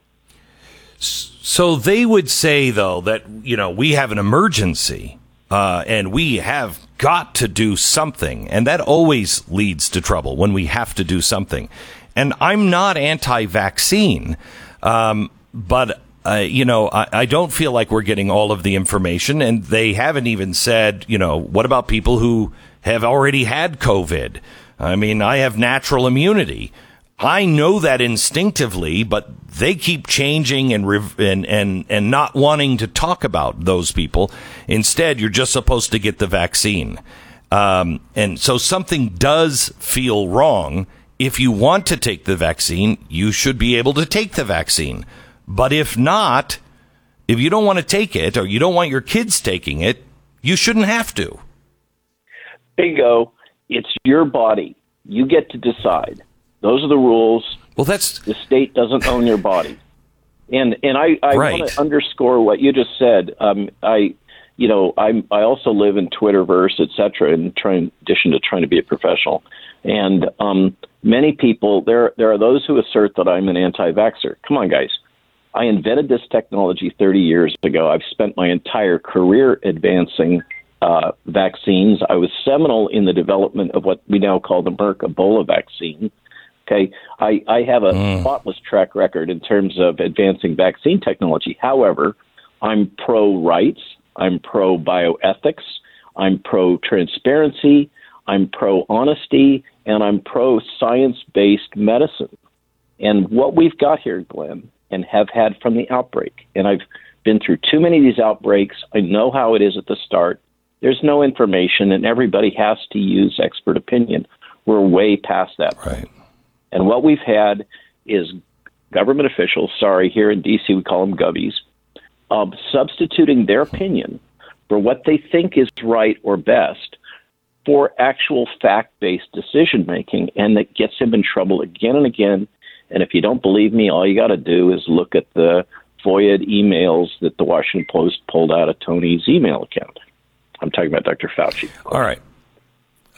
So they would say, though, that, you know, we have an emergency uh, and we have got to do something. And that always leads to trouble when we have to do something. And I'm not anti-vaccine, um, but Uh, you know, I, I don't feel like we're getting all of the information, and they haven't even said, you know, what about people who have already had COVID? I mean, I have natural immunity. I know that instinctively, but they keep changing and and and, and not wanting to talk about those people. Instead, you're just supposed to get the vaccine. Um, and so something does feel wrong. If you want to take the vaccine, you should be able to take the vaccine. But if not, if you don't want to take it or you don't want your kids taking it, you shouldn't have to. Bingo. It's your body. You get to decide. Those are the rules. Well, that's the state doesn't own your body. And and I, I right. want to underscore what you just said. Um, I, you know, I I also live in Twitterverse, et cetera, in trying, addition to trying to be a professional. And um, many people, there there are those who assert that I'm an anti-vaxxer. Come on, guys. I invented this technology thirty years ago. I've spent my entire career advancing uh, vaccines. I was seminal in the development of what we now call the Merck Ebola vaccine. Okay, I, I have a mm. spotless track record in terms of advancing vaccine technology. However, I'm pro-rights. I'm pro-bioethics. I'm pro-transparency. I'm pro-honesty. And I'm pro-science-based medicine. And what we've got here, Glenn, and have had from the outbreak. And I've been through too many of these outbreaks. I know how it is at the start. There's no information, and everybody has to use expert opinion. We're way past that. Right. And what we've had is government officials, sorry, here in D C we call them gubbies, um, substituting their opinion for what they think is right or best for actual fact-based decision-making, and that gets them in trouble again and again. And if you don't believe me, all you got to do is look at the F O I A emails that the Washington Post pulled out of Tony's email account. I'm talking about Doctor Fauci. All right.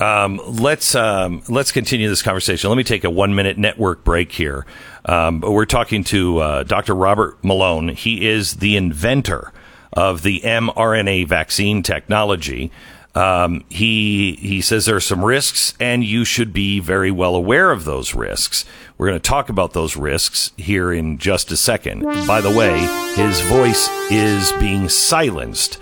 Um, let's um, let's continue this conversation. Let me take a one-minute network break here. Um, we're talking to uh, Doctor Robert Malone. He is the inventor of the mRNA vaccine technology. Um, he he says there are some risks, and you should be very well aware of those risks. We're going to talk about those risks here in just a second. By the way, his voice is being silenced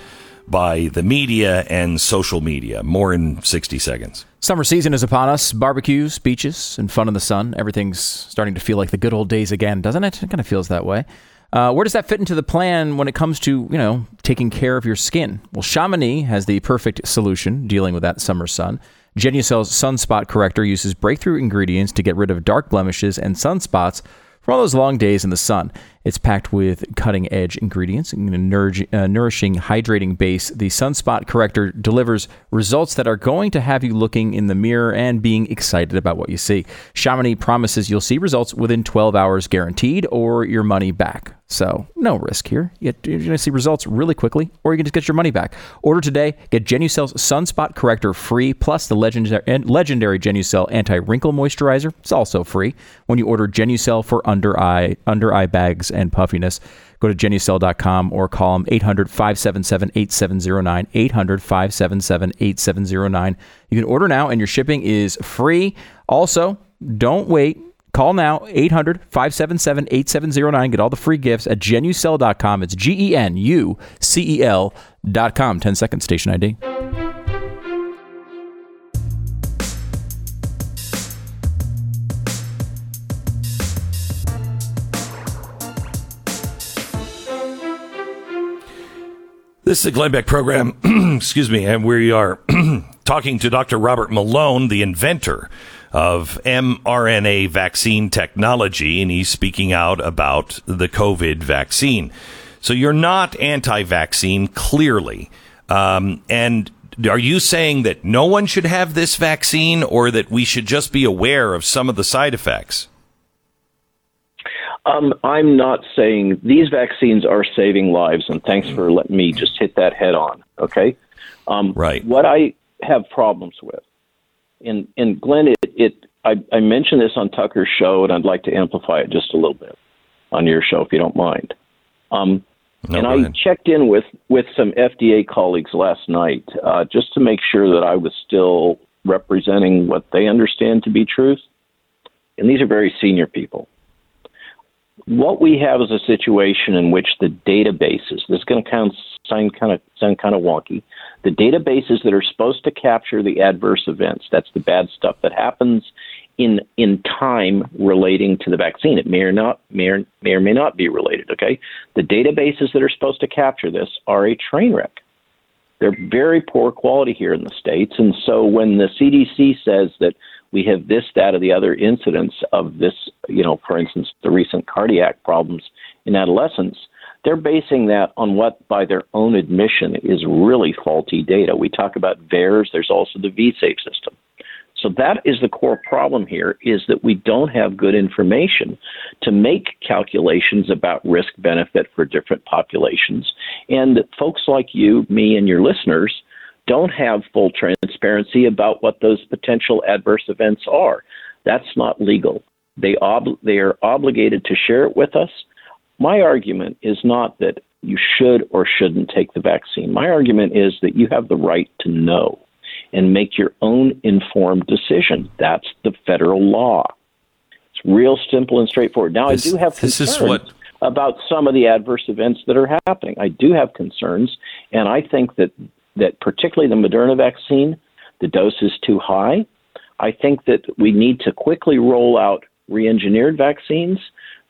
by the media and social media. More in sixty seconds. Summer season is upon us. Barbecues, beaches, and fun in the sun. Everything's starting to feel like the good old days again, doesn't it? It kind of feels that way. Uh, where does that fit into the plan when it comes to, you know, taking care of your skin? Well, Chamonix has the perfect solution dealing with that summer sun. Genucel's Sunspot Corrector uses breakthrough ingredients to get rid of dark blemishes and sunspots from all those long days in the sun. It's packed with cutting-edge ingredients and a nourish, uh, nourishing, hydrating base. The Sunspot Corrector delivers results that are going to have you looking in the mirror and being excited about what you see. Chamonix promises you'll see results within twelve hours guaranteed, or your money back. So no risk here. You're going to see results really quickly, or you can just get your money back. Order today. Get Genucel's Sunspot Corrector free, plus the legendary, legendary Genucel Anti-Wrinkle Moisturizer. It's also free when you order Genucel for under-eye under eye bags and puffiness. Go to Genucel dot com or call them eight hundred, five seven seven, eight seven zero nine, eight hundred, five seven seven, eight seven zero nine. You can order now, and your shipping is free. Also, don't wait. Call now, eight hundred, five seven seven, eight seven zero nine. Get all the free gifts at Genucel dot com. It's G E N U C E L dot com. ten seconds, station I D. This is the Glenn Beck program, excuse me, and we are talking to Doctor Robert Malone, the inventor of mRNA vaccine technology, and he's speaking out about the COVID vaccine. So you're not anti-vaccine, clearly. Um, and are you saying that no one should have this vaccine, or that we should just be aware of some of the side effects? Um, I'm not saying these vaccines are saving lives, and thanks for letting me just hit that head on, okay? Um, right. What I have problems with, and, and Glenn, it, it I, I mentioned this on Tucker's show, and I'd like to amplify it just a little bit on your show, if you don't mind. Um, no, and I ahead. checked in with, with some F D A colleagues last night uh, just to make sure that I was still representing what they understand to be truth. And these are very senior people. What we have is a situation in which the databases, this is going to kind of sound, kind of sound kind of wonky, the databases that are supposed to capture the adverse events, that's the bad stuff that happens in in time relating to the vaccine. It may or, not, may, or, may or may not be related, okay? The databases that are supposed to capture this are a train wreck. They're very poor quality here in the States, and so when the C D C says that we have this, that, or the other incidence of this, you know, for instance, the recent cardiac problems in adolescents, they're basing that on what, by their own admission, is really faulty data. We talk about V A E R S. There's also the V SAFE system. So that is the core problem here, is that we don't have good information to make calculations about risk-benefit for different populations. And folks like you, me, and your listeners don't have full transparency about what those potential adverse events are. That's not legal. They ob- they are obligated to share it with us. My argument is not that you should or shouldn't take the vaccine. My argument is that you have the right to know and make your own informed decision. That's the federal law. It's real simple and straightforward. Now, this, I do have this concerns is what... about some of the adverse events that are happening. I do have concerns, and I think that that particularly the Moderna vaccine, the dose is too high. I think that we need to quickly roll out re-engineered vaccines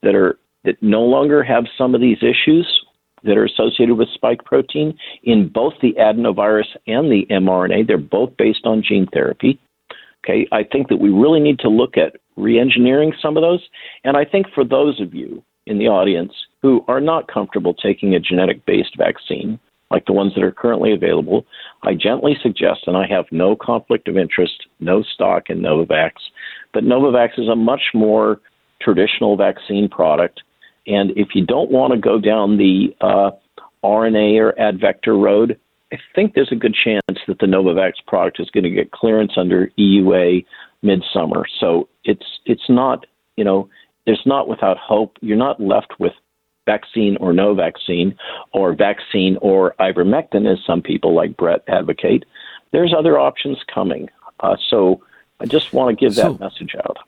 that are that no longer have some of these issues that are associated with spike protein in both the adenovirus and the mRNA. They're both based on gene therapy. Okay, I think that we really need to look at re-engineering some of those. And I think for those of you in the audience who are not comfortable taking a genetic-based vaccine, like the ones that are currently available, I gently suggest, and I have no conflict of interest, no stock in Novavax, but Novavax is a much more traditional vaccine product. And if you don't want to go down the uh, R N A or advector road, I think there's a good chance that the Novavax product is going to get clearance under E U A midsummer. So it's it's not, you know, it's not without hope. You're not left with vaccine or no vaccine, or vaccine or ivermectin, as some people like Brett advocate. There's other options coming. Uh, so I just want to give so, that message out.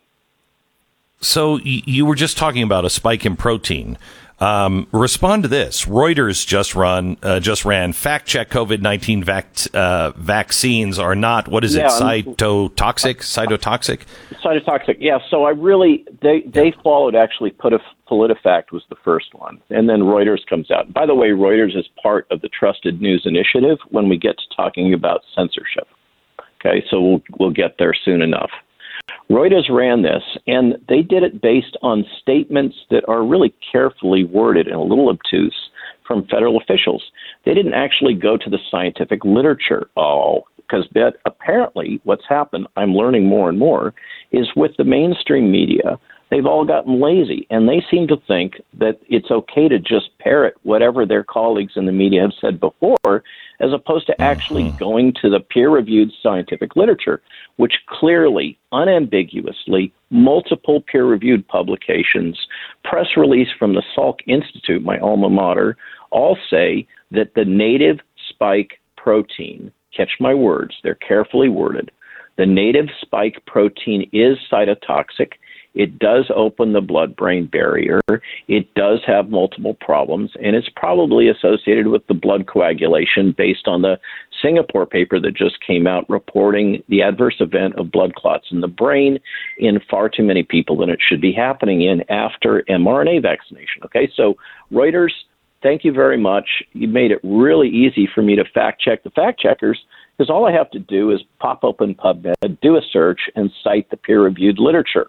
So you were just talking about a spike in protein. Um, respond to this. Reuters just run uh, just ran fact check COVID nineteen vac- uh, vaccines are not, what is yeah, it, cytotoxic? Cytotoxic? Cytotoxic, yeah. So I really, they, they yeah. followed, actually, PolitiFact was the first one. And then Reuters comes out. By the way, Reuters is part of the Trusted News Initiative when we get to talking about censorship. Okay, so we'll, we'll get there soon enough. Reuters ran this, and they did it based on statements that are really carefully worded and a little obtuse from federal officials. They didn't actually go to the scientific literature at all, because apparently what's happened, I'm learning more and more, is with the mainstream media, they've all gotten lazy, and they seem to think that it's okay to just parrot whatever their colleagues in the media have said before, as opposed to actually mm-hmm. going to the peer-reviewed scientific literature, which clearly, unambiguously, multiple peer-reviewed publications, press release from the Salk Institute, my alma mater, all say that the native spike protein, catch my words, they're carefully worded, the native spike protein is cytotoxic. It does open the blood-brain barrier. It does have multiple problems, and it's probably associated with the blood coagulation based on the Singapore paper that just came out reporting the adverse event of blood clots in the brain in far too many people than it should be happening in after mRNA vaccination. Okay, so Reuters, thank you very much. You made it really easy for me to fact-check the fact-checkers, because all I have to do is pop open PubMed, do a search, and cite the peer-reviewed literature.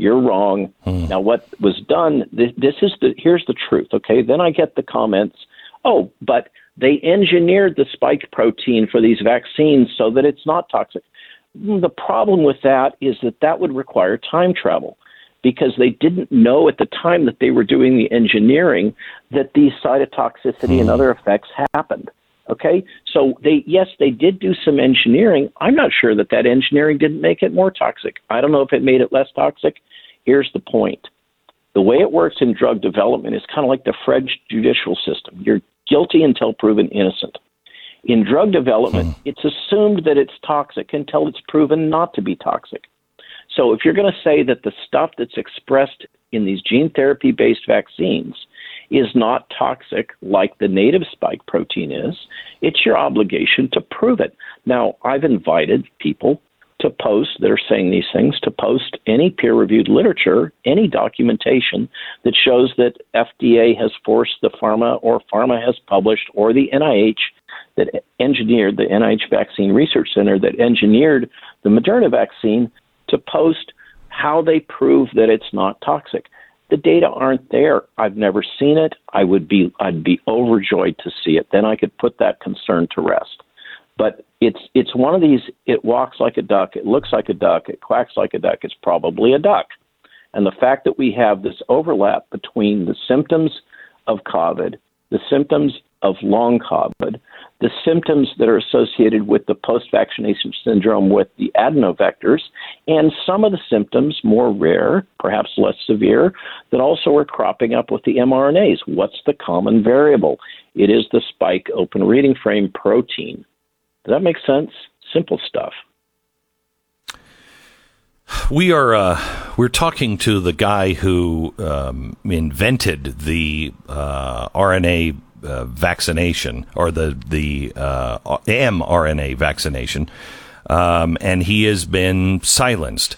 You're wrong. Hmm. Now, what was done, this, this is the, here's the truth, okay? Then I get the comments, oh, but they engineered the spike protein for these vaccines so that it's not toxic. The problem with that is that that would require time travel, because they didn't know at the time that they were doing the engineering that these cytotoxicity hmm. and other effects happened, okay? So, they yes, they did do some engineering. I'm not sure that that engineering didn't make it more toxic. I don't know if it made it less toxic. Here's the point. The way it works in drug development is kind of like the French judicial system. You're guilty until proven innocent. In drug development, hmm. it's assumed that it's toxic until it's proven not to be toxic. So if you're going to say that the stuff that's expressed in these gene therapy-based vaccines is not toxic like the native spike protein is, it's your obligation to prove it. Now, I've invited people to post that are saying these things, to post any peer-reviewed literature, any documentation that shows that F D A has forced the pharma, or pharma has published, or the N I H that engineered, the N I H Vaccine Research Center that engineered the Moderna vaccine, to post how they prove that it's not toxic. The data aren't there. I've never seen it. I would be, I'd be overjoyed to see it. Then I could put that concern to rest. But it's it's one of these, it walks like a duck, it looks like a duck, it quacks like a duck, it's probably a duck. And the fact that we have this overlap between the symptoms of COVID, the symptoms of long COVID, the symptoms that are associated with the post-vaccination syndrome with the adenovectors, and some of the symptoms, more rare, perhaps less severe, that also are cropping up with the mRNAs. What's the common variable? It is the spike open reading frame protein. Does that make sense? Simple stuff. We are uh, we're talking to the guy who um, invented the uh, R N A Uh, vaccination, or the the uh, mRNA vaccination, um, and he has been silenced.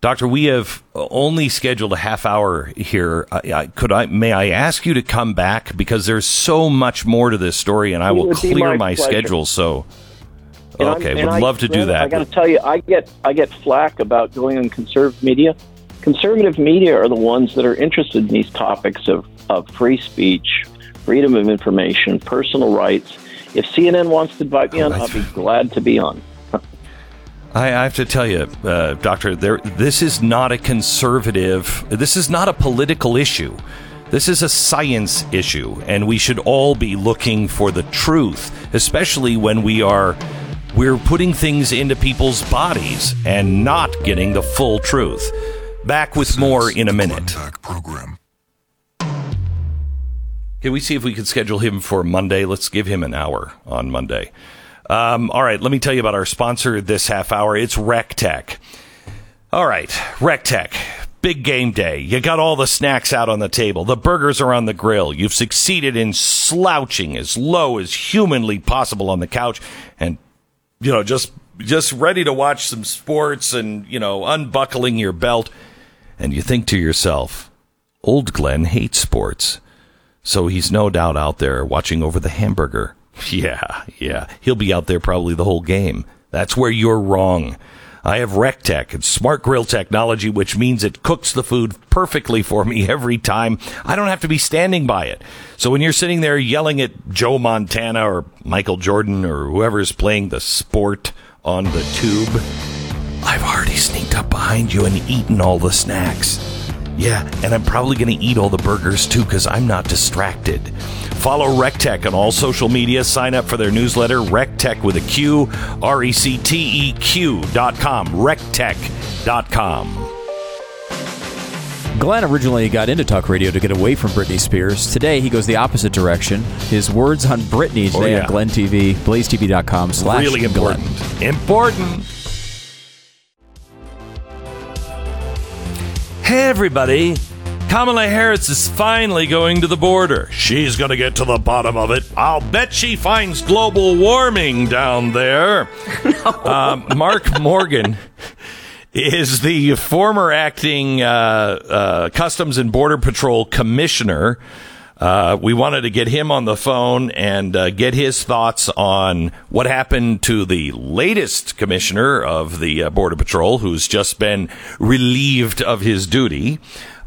Doctor, we have only scheduled a half hour here. I, I, could I? May I ask you to come back, because there's so much more to this story, and I will clear my, my schedule. So, and okay, and would I, love to do that. I got to tell you, I get I get flack about going on conservative media. Conservative media are the ones that are interested in these topics of of free speech, freedom of information, personal rights. If C N N wants to invite me on, I'll be glad to be on. I, I have to tell you, uh, Doctor, there, this is not a conservative, this is not a political issue. This is a science issue, and we should all be looking for the truth, especially when we are we're putting things into people's bodies and not getting the full truth. Back with more in a minute. Can we see if we can schedule him for Monday? Let's give him an hour on Monday. Um, all right, let me tell you about our sponsor this half hour. It's Rec Tech. All right, Rec Tech. Big game day. You got all the snacks out on the table. The burgers are on the grill. You've succeeded in slouching as low as humanly possible on the couch and, you know, just just ready to watch some sports and, you know, unbuckling your belt. And you think to yourself, old Glenn hates sports. So he's no doubt out there watching over the hamburger. Yeah, yeah. He'll be out there probably the whole game. That's where you're wrong. I have Rec Tech. It's smart grill technology, which means it cooks the food perfectly for me every time. I don't have to be standing by it. So when you're sitting there yelling at Joe Montana or Michael Jordan or whoever's playing the sport on the tube, I've already sneaked up behind you and eaten all the snacks. Yeah, and I'm probably going to eat all the burgers, too, because I'm not distracted. Follow Rec Tech on all social media. Sign up for their newsletter, Rec Tech with a Q, R E C T E Q dot com, Rec Tech dot com. Glenn originally got into talk radio to get away from Britney Spears. Today, he goes the opposite direction. His words on Britney today oh, yeah. on Glenn T V, Blaze T V dot com slash Glenn. Really important. Important. Hey, everybody. Kamala Harris is finally going to the border. She's going to get to the bottom of it. I'll bet she finds global warming down there. No. Um, Mark Morgan is the former acting uh, uh, Customs and Border Patrol commissioner. Uh, we wanted to get him on the phone and uh, get his thoughts on what happened to the latest commissioner of the uh, Border Patrol, who's just been relieved of his duty.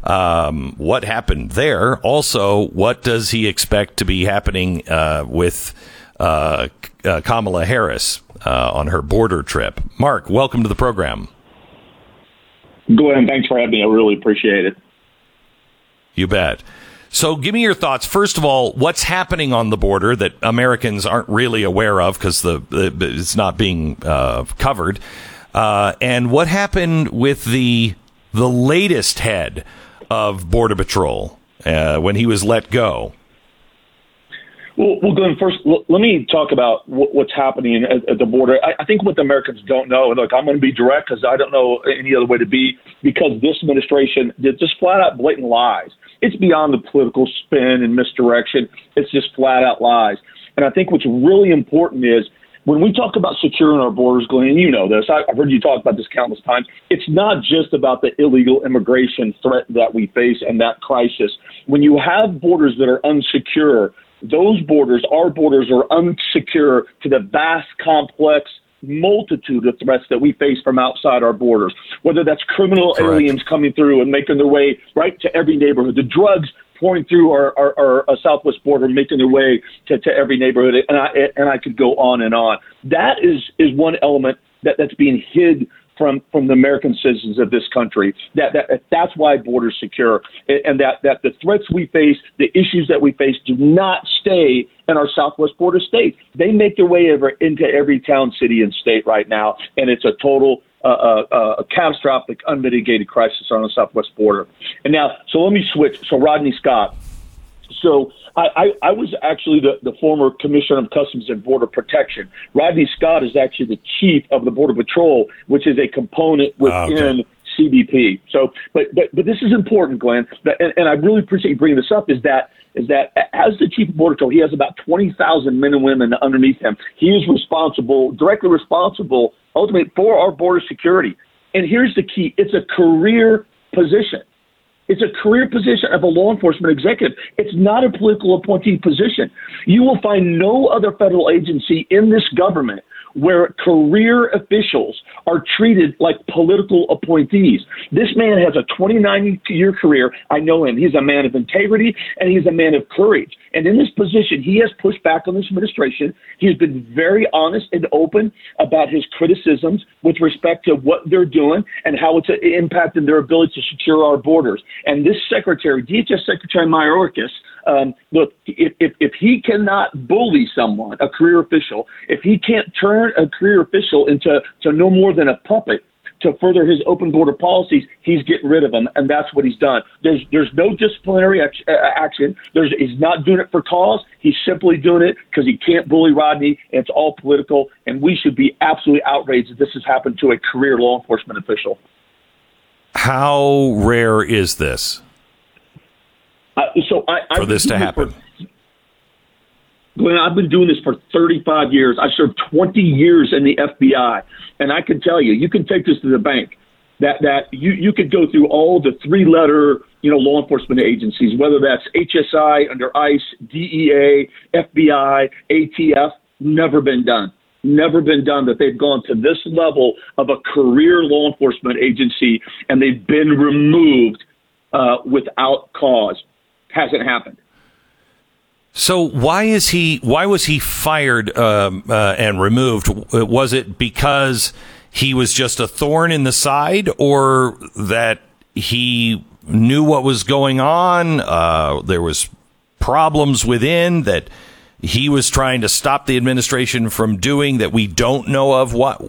Um, what happened there? Also, what does he expect to be happening uh, with uh, uh, Kamala Harris uh, on her border trip? Mark, welcome to the program. Glenn, thanks for having me. I really appreciate it. You bet. So give me your thoughts. First of all, what's happening on the border that Americans aren't really aware of because the, the it's not being uh, covered. Uh, and what happened with the the latest head of Border Patrol uh, when he was let go? Well, well Glenn, first, l- let me talk about w- what's happening at, at the border. I, I think what the Americans don't know, and look, I'm going to be direct because I don't know any other way to be, because this administration did just flat out blatant lies. It's beyond the political spin and misdirection. It's just flat out lies. And I think what's really important is when we talk about securing our borders, Glenn, and you know this, I've heard you talk about this countless times. It's not just about the illegal immigration threat that we face and that crisis. When you have borders that are unsecure, those borders, our borders, are unsecure to the vast, complex multitude of threats that we face from outside our borders, whether that's criminal Correct. aliens coming through and making their way right to every neighborhood, the drugs pouring through our, our, our, our southwest border, making their way to, to every neighborhood. And I, and I could go on and on. That is, is one element that, that's being hid from, from the American citizens of this country. That, that that's why borders secure, and that, that the threats we face, the issues that we face do not stay in our southwest border states. They make their way over into every town, city, and state right now, and it's a total uh, uh, a catastrophic, unmitigated crisis on the southwest border. And now, so let me switch. So Rodney Scott. So I, I, I was actually the, the former commissioner of Customs and Border Protection. Rodney Scott is actually the chief of the Border Patrol, which is a component within oh, okay. C B P. So, but, but but this is important, Glenn, and, and I really appreciate you bringing this up. Is that is that as the chief of Border Patrol, he has about twenty thousand men and women underneath him. He is responsible, directly responsible, ultimately for our border security. And here's the key: it's a career position. It's a career position of a law enforcement executive. It's not a political appointee position. You will find no other federal agency in this government where career officials are treated like political appointees. This man has a twenty-nine-year career. I know him. He's a man of integrity, and he's a man of courage. And in this position, he has pushed back on this administration. He's been very honest and open about his criticisms with respect to what they're doing and how it's impacting their ability to secure our borders. And this secretary, D H S Secretary Mayorkas, um, look, if, if, if he cannot bully someone, a career official, if he can't turn a career official into to no more than a puppet to further his open border policies, he's getting rid of them, and that's what he's done. There's there's no disciplinary ac- action. There's, he's not doing it for cause. He's simply doing it because he can't bully Rodney, and it's all political, and we should be absolutely outraged that this has happened to a career law enforcement official. How rare is this? Uh, so I, for I've this to happen? For, Glenn, I've been doing this for thirty-five years. I served twenty years in the F B I. And I can tell you, you can take this to the bank, that, that you, you could go through all the three-letter, you know, law enforcement agencies, whether that's H S I, under ICE, D E A, F B I, A T F, never been done. Never been done that they've gone to this level of a career law enforcement agency and they've been removed uh, without cause. Hasn't happened. So why is he? Why was he fired um, uh, and removed? Was it because he was just a thorn in the side, or that he knew what was going on? Uh, there was problems within that he was trying to stop the administration from doing that we don't know of. What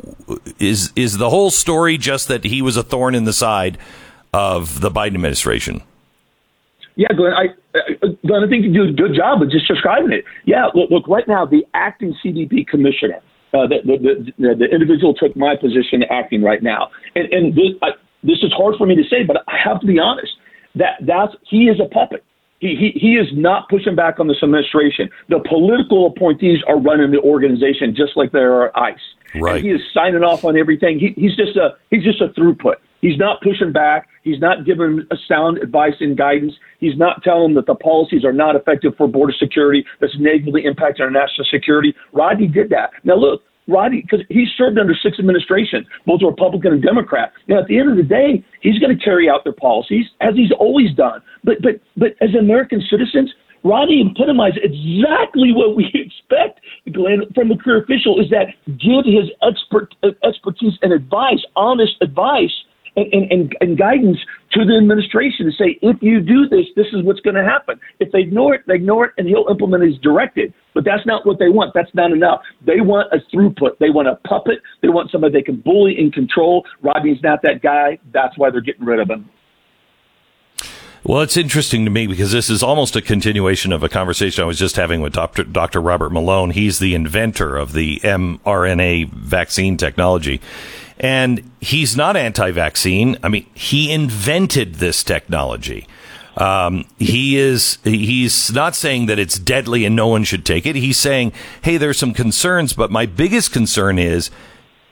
is is the whole story? Just that he was a thorn in the side of the Biden administration. Yeah, Glenn, I, Glenn, I think you do a good job of just describing it. Yeah, look, look right now, the acting C B P commissioner, uh, the, the, the, the individual took my position acting right now. And, and this, I, this is hard for me to say, but I have to be honest, that that's, he is a puppet. He, he he is not pushing back on this administration. The political appointees are running the organization just like they are at ICE. Right. And he is signing off on everything. He, he's just a he's just a throughput. He's not pushing back. He's not giving a sound advice and guidance. He's not telling that the policies are not effective for border security. That's negatively impacting our national security. Rodney did that. Now look, Rodney, because he served under six administrations, both Republican and Democrat. Now, at the end of the day, he's going to carry out their policies as he's always done. But but but as American citizens, Rodney epitomized exactly what we expect, Glenn, from a career official: is that give his expert uh, expertise and advice, honest advice. And, and, and guidance to the administration to say, if you do this, this is what's going to happen. If they ignore it, they ignore it, and he'll implement as directed. But that's not what they want. That's not enough. They want a throughput. They want a puppet. They want somebody they can bully and control. Rodney's not that guy. That's why they're getting rid of him. Well, it's interesting to me because this is almost a continuation of a conversation I was just having with Doctor Doctor Robert Malone. He's the inventor of the mRNA vaccine technology. And he's not anti-vaccine. I mean, he invented this technology. Um, he is he's not saying that it's deadly and no one should take it. He's saying, hey, there's some concerns, but my biggest concern is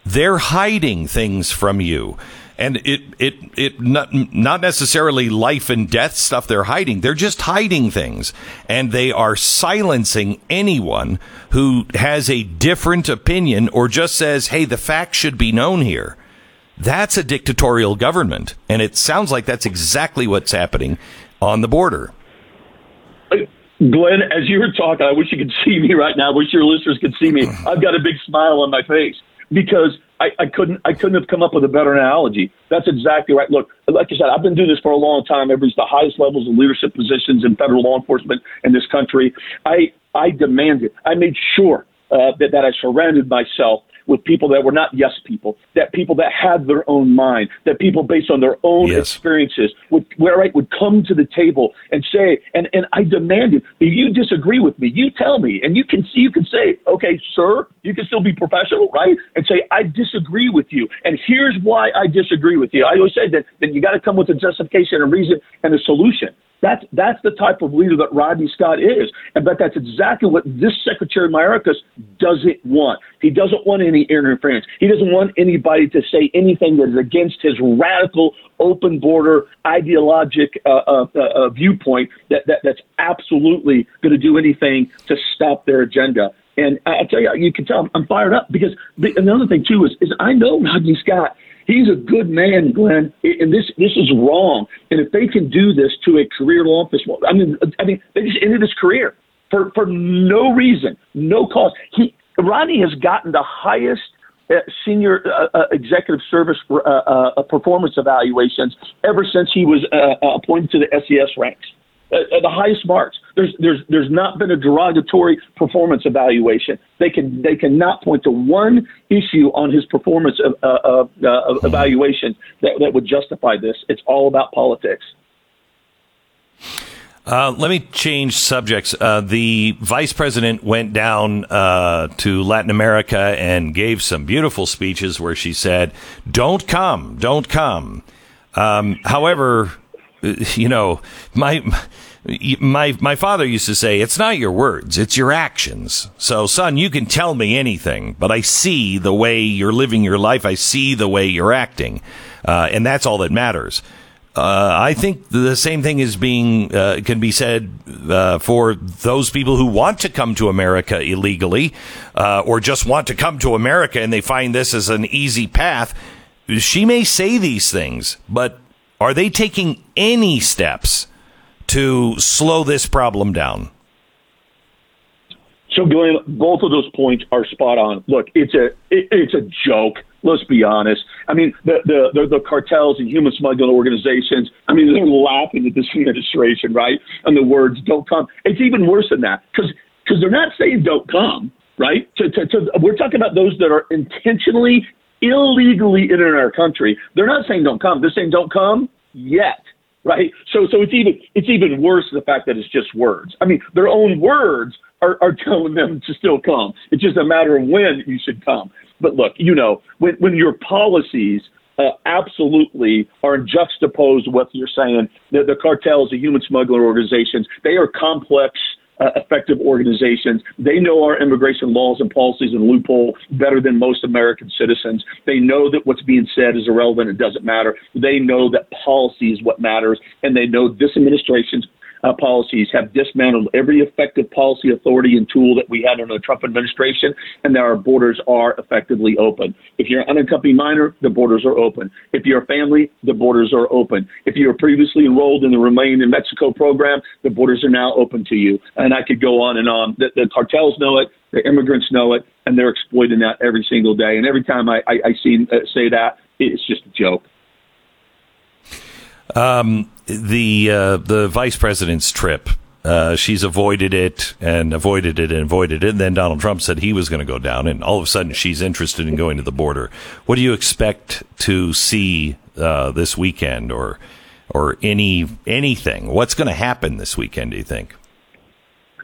they're hiding things from you. And it it it not, not necessarily life and death stuff they're hiding. They're just hiding things. And they are silencing anyone who has a different opinion or just says, hey, the facts should be known here. That's a dictatorial government. And it sounds like that's exactly what's happening on the border. Glenn, as you were talking, I wish you could see me right now. I wish your listeners could see me. I've got a big smile on my face because I, I couldn't I couldn't have come up with a better analogy. That's exactly right. Look, like you said, I've been doing this for a long time. I've reached the highest levels of leadership positions in federal law enforcement in this country. I, I demanded, I made sure uh, that, that I surrounded myself with people that were not yes people, that people that had their own mind, that people based on their own yes. experiences would right, would come to the table and say, and, and I demanded, if you disagree with me, you tell me, and you can see, you can say, okay, sir, you can still be professional, right? And say, I disagree with you, and here's why I disagree with you. I always say that, that you got to come with a justification, a reason, and a solution. That's that's the type of leader that Rodney Scott is. And but that's exactly what this Secretary Mayorkas doesn't want. He doesn't want any interference. He doesn't want anybody to say anything that is against his radical, open border, ideologic uh, uh, uh, viewpoint that, that that's absolutely going to do anything to stop their agenda. And I, I tell you, you can tell I'm fired up because the, another thing, too, is, is I know Rodney Scott. He's a good man, Glenn, and this this is wrong. And if they can do this to a career law enforcement, I mean, I mean, they just ended his career. for, for no reason, no cause. He, Ronnie has gotten the highest uh, senior uh, uh, executive service uh, uh, performance evaluations ever since he was uh, uh, appointed to the S E S ranks. Uh, the highest marks. There's there's there's not been a derogatory performance evaluation. They can they cannot point to one issue on his performance of, uh, of uh, evaluation that, that would justify this. It's all about politics. Uh, let me change subjects. Uh, the vice president went down uh, to Latin America and gave some beautiful speeches where she said, "Don't come, don't come." Um, however. You know, my my my father used to say, it's not your words, it's your actions. So, son, you can tell me anything, but I see the way you're living your life. I see the way you're acting. Uh, and that's all that matters. Uh, I think the same thing is being uh, can be said uh, for those people who want to come to America illegally uh, or just want to come to America and they find this as an easy path. She may say these things, but are they taking any steps to slow this problem down? So, Glenn, both of those points are spot on. Look, it's a it, it's a joke. Let's be honest. I mean, the the, the the cartels and human smuggling organizations, I mean, they're laughing at this administration, right? And the words, don't come. It's even worse than that, because because they're not saying don't come, right? To, to, to, we're talking about those that are intentionally illegally in our country. They're not saying don't come. They're saying don't come yet, right? So so it's even it's even worse the fact that it's just words. I mean, their own words are, are telling them to still come. It's just a matter of when you should come. But look, you know, when, when your policies uh, absolutely are juxtaposed what you're saying, the, the cartels, the human smuggling organizations, they are complex, Uh, effective organizations. They know our immigration laws and policies and loophole better than most American citizens. They know that what's being said is irrelevant. It doesn't matter. They know that policy is what matters, and they know this administration's uh, policies have dismantled every effective policy authority and tool that we had under the Trump administration, and that our borders are effectively open. If you're an unaccompanied minor, the borders are open. If you're a family, the borders are open. If you were previously enrolled in the Remain in Mexico program, the borders are now open to you. And I could go on and on. The, the cartels know it. The immigrants know it. And they're exploiting that every single day. And every time I, I, I see uh, say that, it's just a joke. Um, the uh, the vice president's trip, uh, she's avoided it and avoided it and avoided it. And then Donald Trump said he was going to go down, and all of a sudden she's interested in going to the border. What do you expect to see uh, this weekend, or or any anything? What's going to happen this weekend, do you think?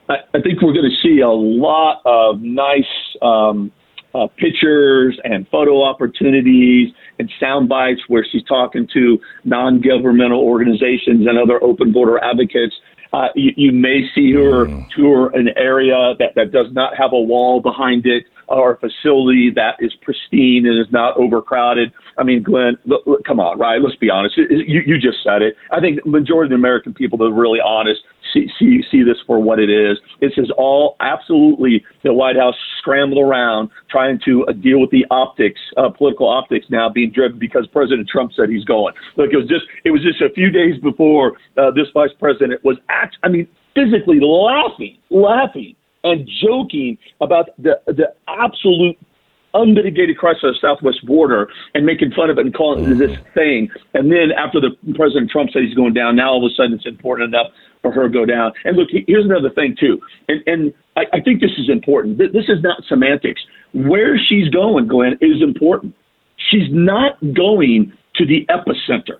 I, I think we're going to see a lot of nice um, uh, pictures and photo opportunities and sound bites where she's talking to non-governmental organizations and other open border advocates. Uh, you, you may see her mm. tour an area that, that does not have a wall behind it, or a facility that is pristine and is not overcrowded. I mean, Glenn, look, look, come on, right? Let's be honest. You, you just said it. I think the majority of the American people that are really honest see, see, see this for what it is. This is all absolutely the White House scrambled around trying to uh, deal with the optics, uh, political optics now being driven because President Trump said he's going. Look, it was just, it was just a few days before uh, this vice president was act- I mean, physically laughing, laughing. and joking about the the absolute unmitigated crisis of the southwest border and making fun of it and calling it this thing. And then after the President Trump said he's going down, now all of a sudden it's important enough for her to go down. And look, here's another thing, too. And and I, I think this is important. This is not semantics. Where she's going, Glenn, is important. She's not going to the epicenter,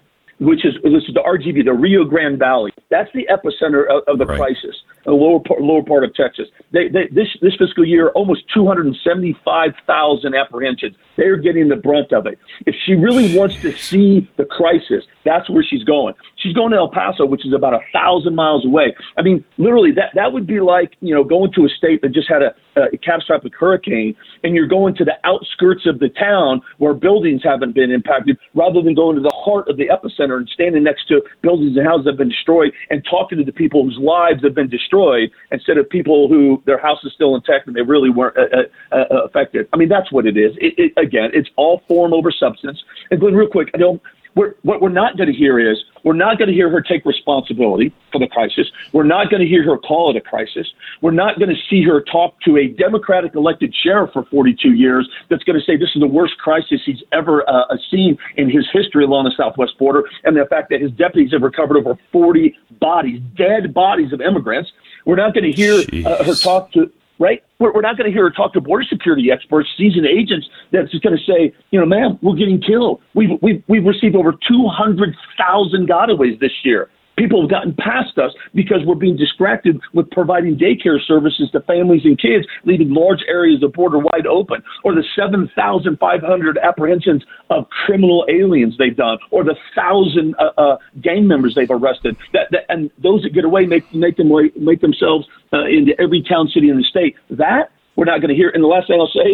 which is this is the R G V, the Rio Grande Valley. That's the epicenter of, of the right. crisis, the lower part, lower part of Texas. They, they, this this fiscal year, almost two hundred seventy-five thousand apprehensions. They're getting the brunt of it. If she really wants to see the crisis, that's where she's going. She's going to El Paso, which is about a thousand miles away. I mean, literally, that, that would be like, you know, going to a state that just had a, a catastrophic hurricane, and you're going to the outskirts of the town where buildings haven't been impacted, rather than going to the heart of the epicenter and standing next to buildings and houses that have been destroyed and talking to the people whose lives have been destroyed instead of people who their house is still intact and they really weren't uh, uh, affected. I mean, that's what it is. It, it, again, it's all form over substance. And Glenn, real quick, I don't We're, what we're not going to hear is, we're not going to hear her take responsibility for the crisis. We're not going to hear her call it a crisis. We're not going to see her talk to a Democratic elected sheriff for forty-two years that's going to say this is the worst crisis he's ever uh, seen in his history along the southwest border, and the fact that his deputies have recovered over forty bodies, dead bodies of immigrants. We're not going to hear uh, her talk to... Right? We're not going to hear her talk to border security experts, seasoned agents, that's just going to say, you know, ma'am, we're getting killed. We've, we've, we've received over two hundred thousand gotaways this year. People have gotten past us because we're being distracted with providing daycare services to families and kids, leaving large areas of border wide open, or the seven thousand five hundred apprehensions of criminal aliens they've done, or the thousand uh, uh, gang members they've arrested. That, that, and those that get away make make them make themselves uh, into every town, city in the state. That we're not going to hear. And the last thing I'll say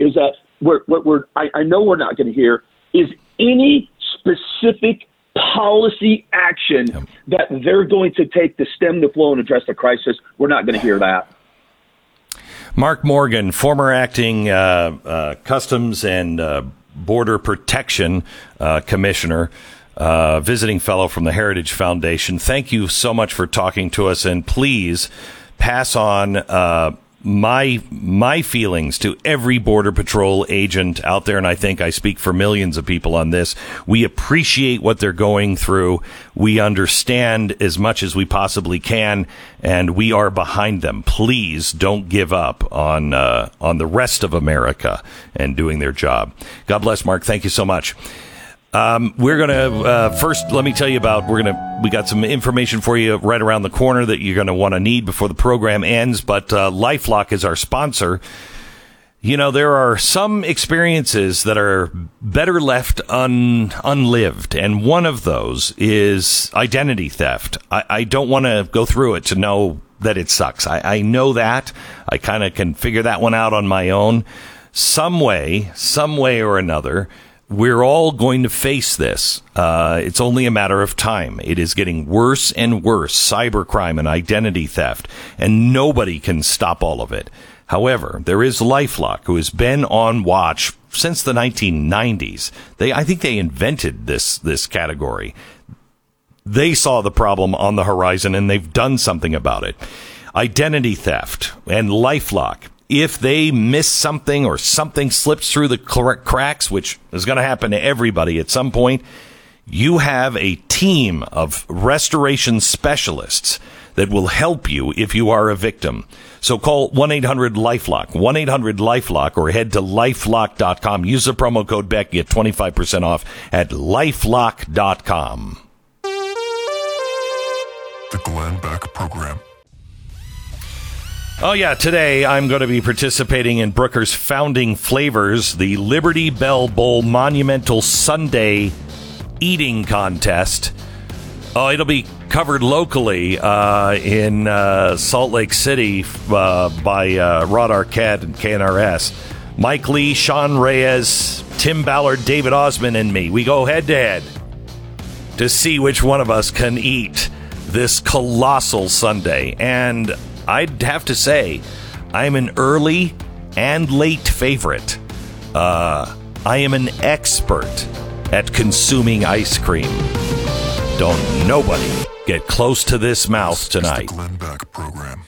is that we're, what we're I, I know we're not going to hear is any specific policy action yep. that they're going to take to stem the flow and address the crisis. We're not going to hear that. Mark Morgan, former acting uh, uh, Customs and uh, Border Protection uh, Commissioner, uh, visiting fellow from the Heritage Foundation. Thank you so much for talking to us, and please pass on uh, my my feelings to every Border Patrol agent out there, and I think I speak for millions of people on this. We appreciate what they're going through. We understand as much as we possibly can, and we are behind them. Please don't give up on uh, on the rest of America and doing their job. God bless, Mark. Thank you so much. Um, we're going to uh, first, let me tell you about we're going to we got some information for you right around the corner that you're going to want to need before the program ends. But uh, LifeLock is our sponsor. You know, there are some experiences that are better left un, unlived. And one of those is identity theft. I, I don't want to go through it to know that it sucks. I, I know that. I kind of can figure that one out on my own. Some way, some way or another, we're all going to face this. Uh, it's only a matter of time. It is getting worse and worse, cybercrime and identity theft, and nobody can stop all of it. However, there is LifeLock, who has been on watch since the nineteen nineties. They, I think they invented this, this category. They saw the problem on the horizon, and they've done something about it. Identity theft and LifeLock. If they miss something or something slips through the cracks, which is going to happen to everybody at some point, you have a team of restoration specialists that will help you if you are a victim. So call one eight hundred LifeLock, one eight hundred LifeLock, or head to LifeLock dot com. Use the promo code Beck, get twenty-five percent off at LifeLock dot com. The Glenn Beck Program. Oh, yeah. Today, I'm going to be participating in Brooker's Founding Flavors, the Liberty Bell Bowl Monumental Sunday Eating Contest. Oh, it'll be covered locally uh, in uh, Salt Lake City uh, by uh, Rod Arquette and K N R S. Mike Lee, Sean Reyes, Tim Ballard, David Osman, and me. We go head-to-head to see which one of us can eat this colossal sundae. And I'd have to say, I'm an early and late favorite. Uh, I am an expert at consuming ice cream. Don't nobody get close to this mouth tonight. It's the Glenn Beck Program.